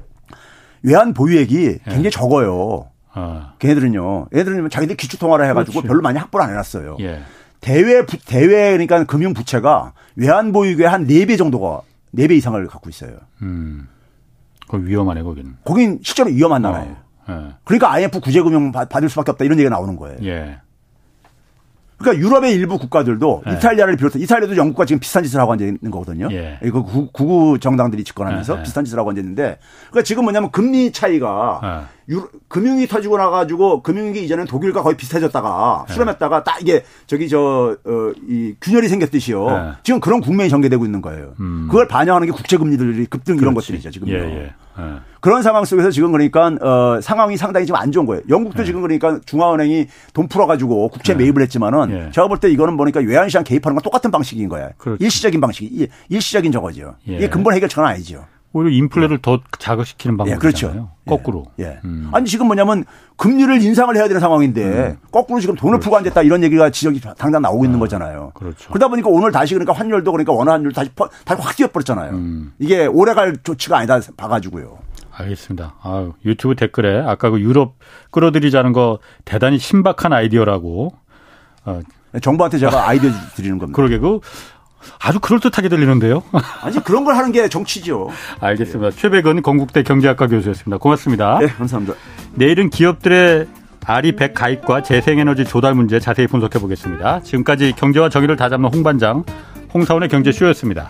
외환 보유액이 굉장히 예. 적어요. 어. 걔네들은요. 얘네들은 자기들 기축통화를 해가지고 그렇지. 별로 많이 확보를 안 해놨어요. 예. 대외, 부, 대외 그러니까 금융부채가 외환보유액의 한 네 배 정도가, 네 배 이상을 갖고 있어요. 음. 그건 위험하네, 거기는. 거긴 실제로 위험한 나라예요. 어. 예. 그러니까 아이엠에프 구제금융 받을 수밖에 없다 이런 얘기가 나오는 거예요. 예. 그러니까 유럽의 일부 국가들도 예. 이탈리아를 비롯해 이탈리아도 영국과 지금 비슷한 짓을 하고 앉아 있는 거거든요. 예. 이거 구구 정당들이 집권하면서 예. 비슷한 짓을 하고 앉아 있는데, 그러니까 지금 뭐냐면 금리 차이가 예. 유로, 금융이 터지고 나가지고 금융위기 이전에는 독일과 거의 비슷해졌다가 예. 수렴했다가 딱 이게 저기 저 어, 이 균열이 생겼듯이요. 예. 지금 그런 국면이 전개되고 있는 거예요. 음. 그걸 반영하는 게 국제금리들이 급등 그렇지. 이런 것들이죠 지금요. 예. 예. 예. 그런 상황 속에서 지금 그러니까 어, 상황이 상당히 지금 안 좋은 거예요. 영국도 예. 지금 그러니까 중앙은행이 돈 풀어가지고 국채 예. 매입을 했지만은. 예. 제가 볼 때 이거는 보니까 외환시장 개입하는 건 똑같은 방식인 거야. 그렇죠. 일시적인 방식, 일시적인 저거죠. 예. 이게 근본 해결책은 아니죠. 오히려 인플레를 예. 더 자극시키는 방법이잖아요. 예. 그렇죠. 거꾸로. 예. 음. 아니 지금 뭐냐면 금리를 인상을 해야 되는 상황인데 음. 거꾸로 지금 돈을 그렇죠. 풀고 앉았다 이런 얘기가 지적이 당장 나오고 아. 있는 거잖아요. 그렇죠. 그러다 보니까 오늘 다시 그러니까 환율도 그러니까 원화환율 다시 퍼, 다시 확 뛰어버렸잖아요. 음. 이게 오래갈 조치가 아니다 봐가지고요. 알겠습니다. 아유, 유튜브 댓글에 아까 그 유럽 끌어들이자는 거 대단히 신박한 아이디어라고. 어. 정부한테 제가 아이디어 드리는 겁니다. 그러게 그 아주 그럴듯하게 들리는데요. 아니, 그런 걸 하는 게 정치죠. 알겠습니다. 네. 최백은 건국대 경제학과 교수였습니다. 고맙습니다. 네, 감사합니다. 내일은 기업들의 알이 백 가입과 재생에너지 조달 문제 자세히 분석해 보겠습니다. 지금까지 경제와 정의를 다잡는 홍반장, 홍사원의 경제쇼였습니다.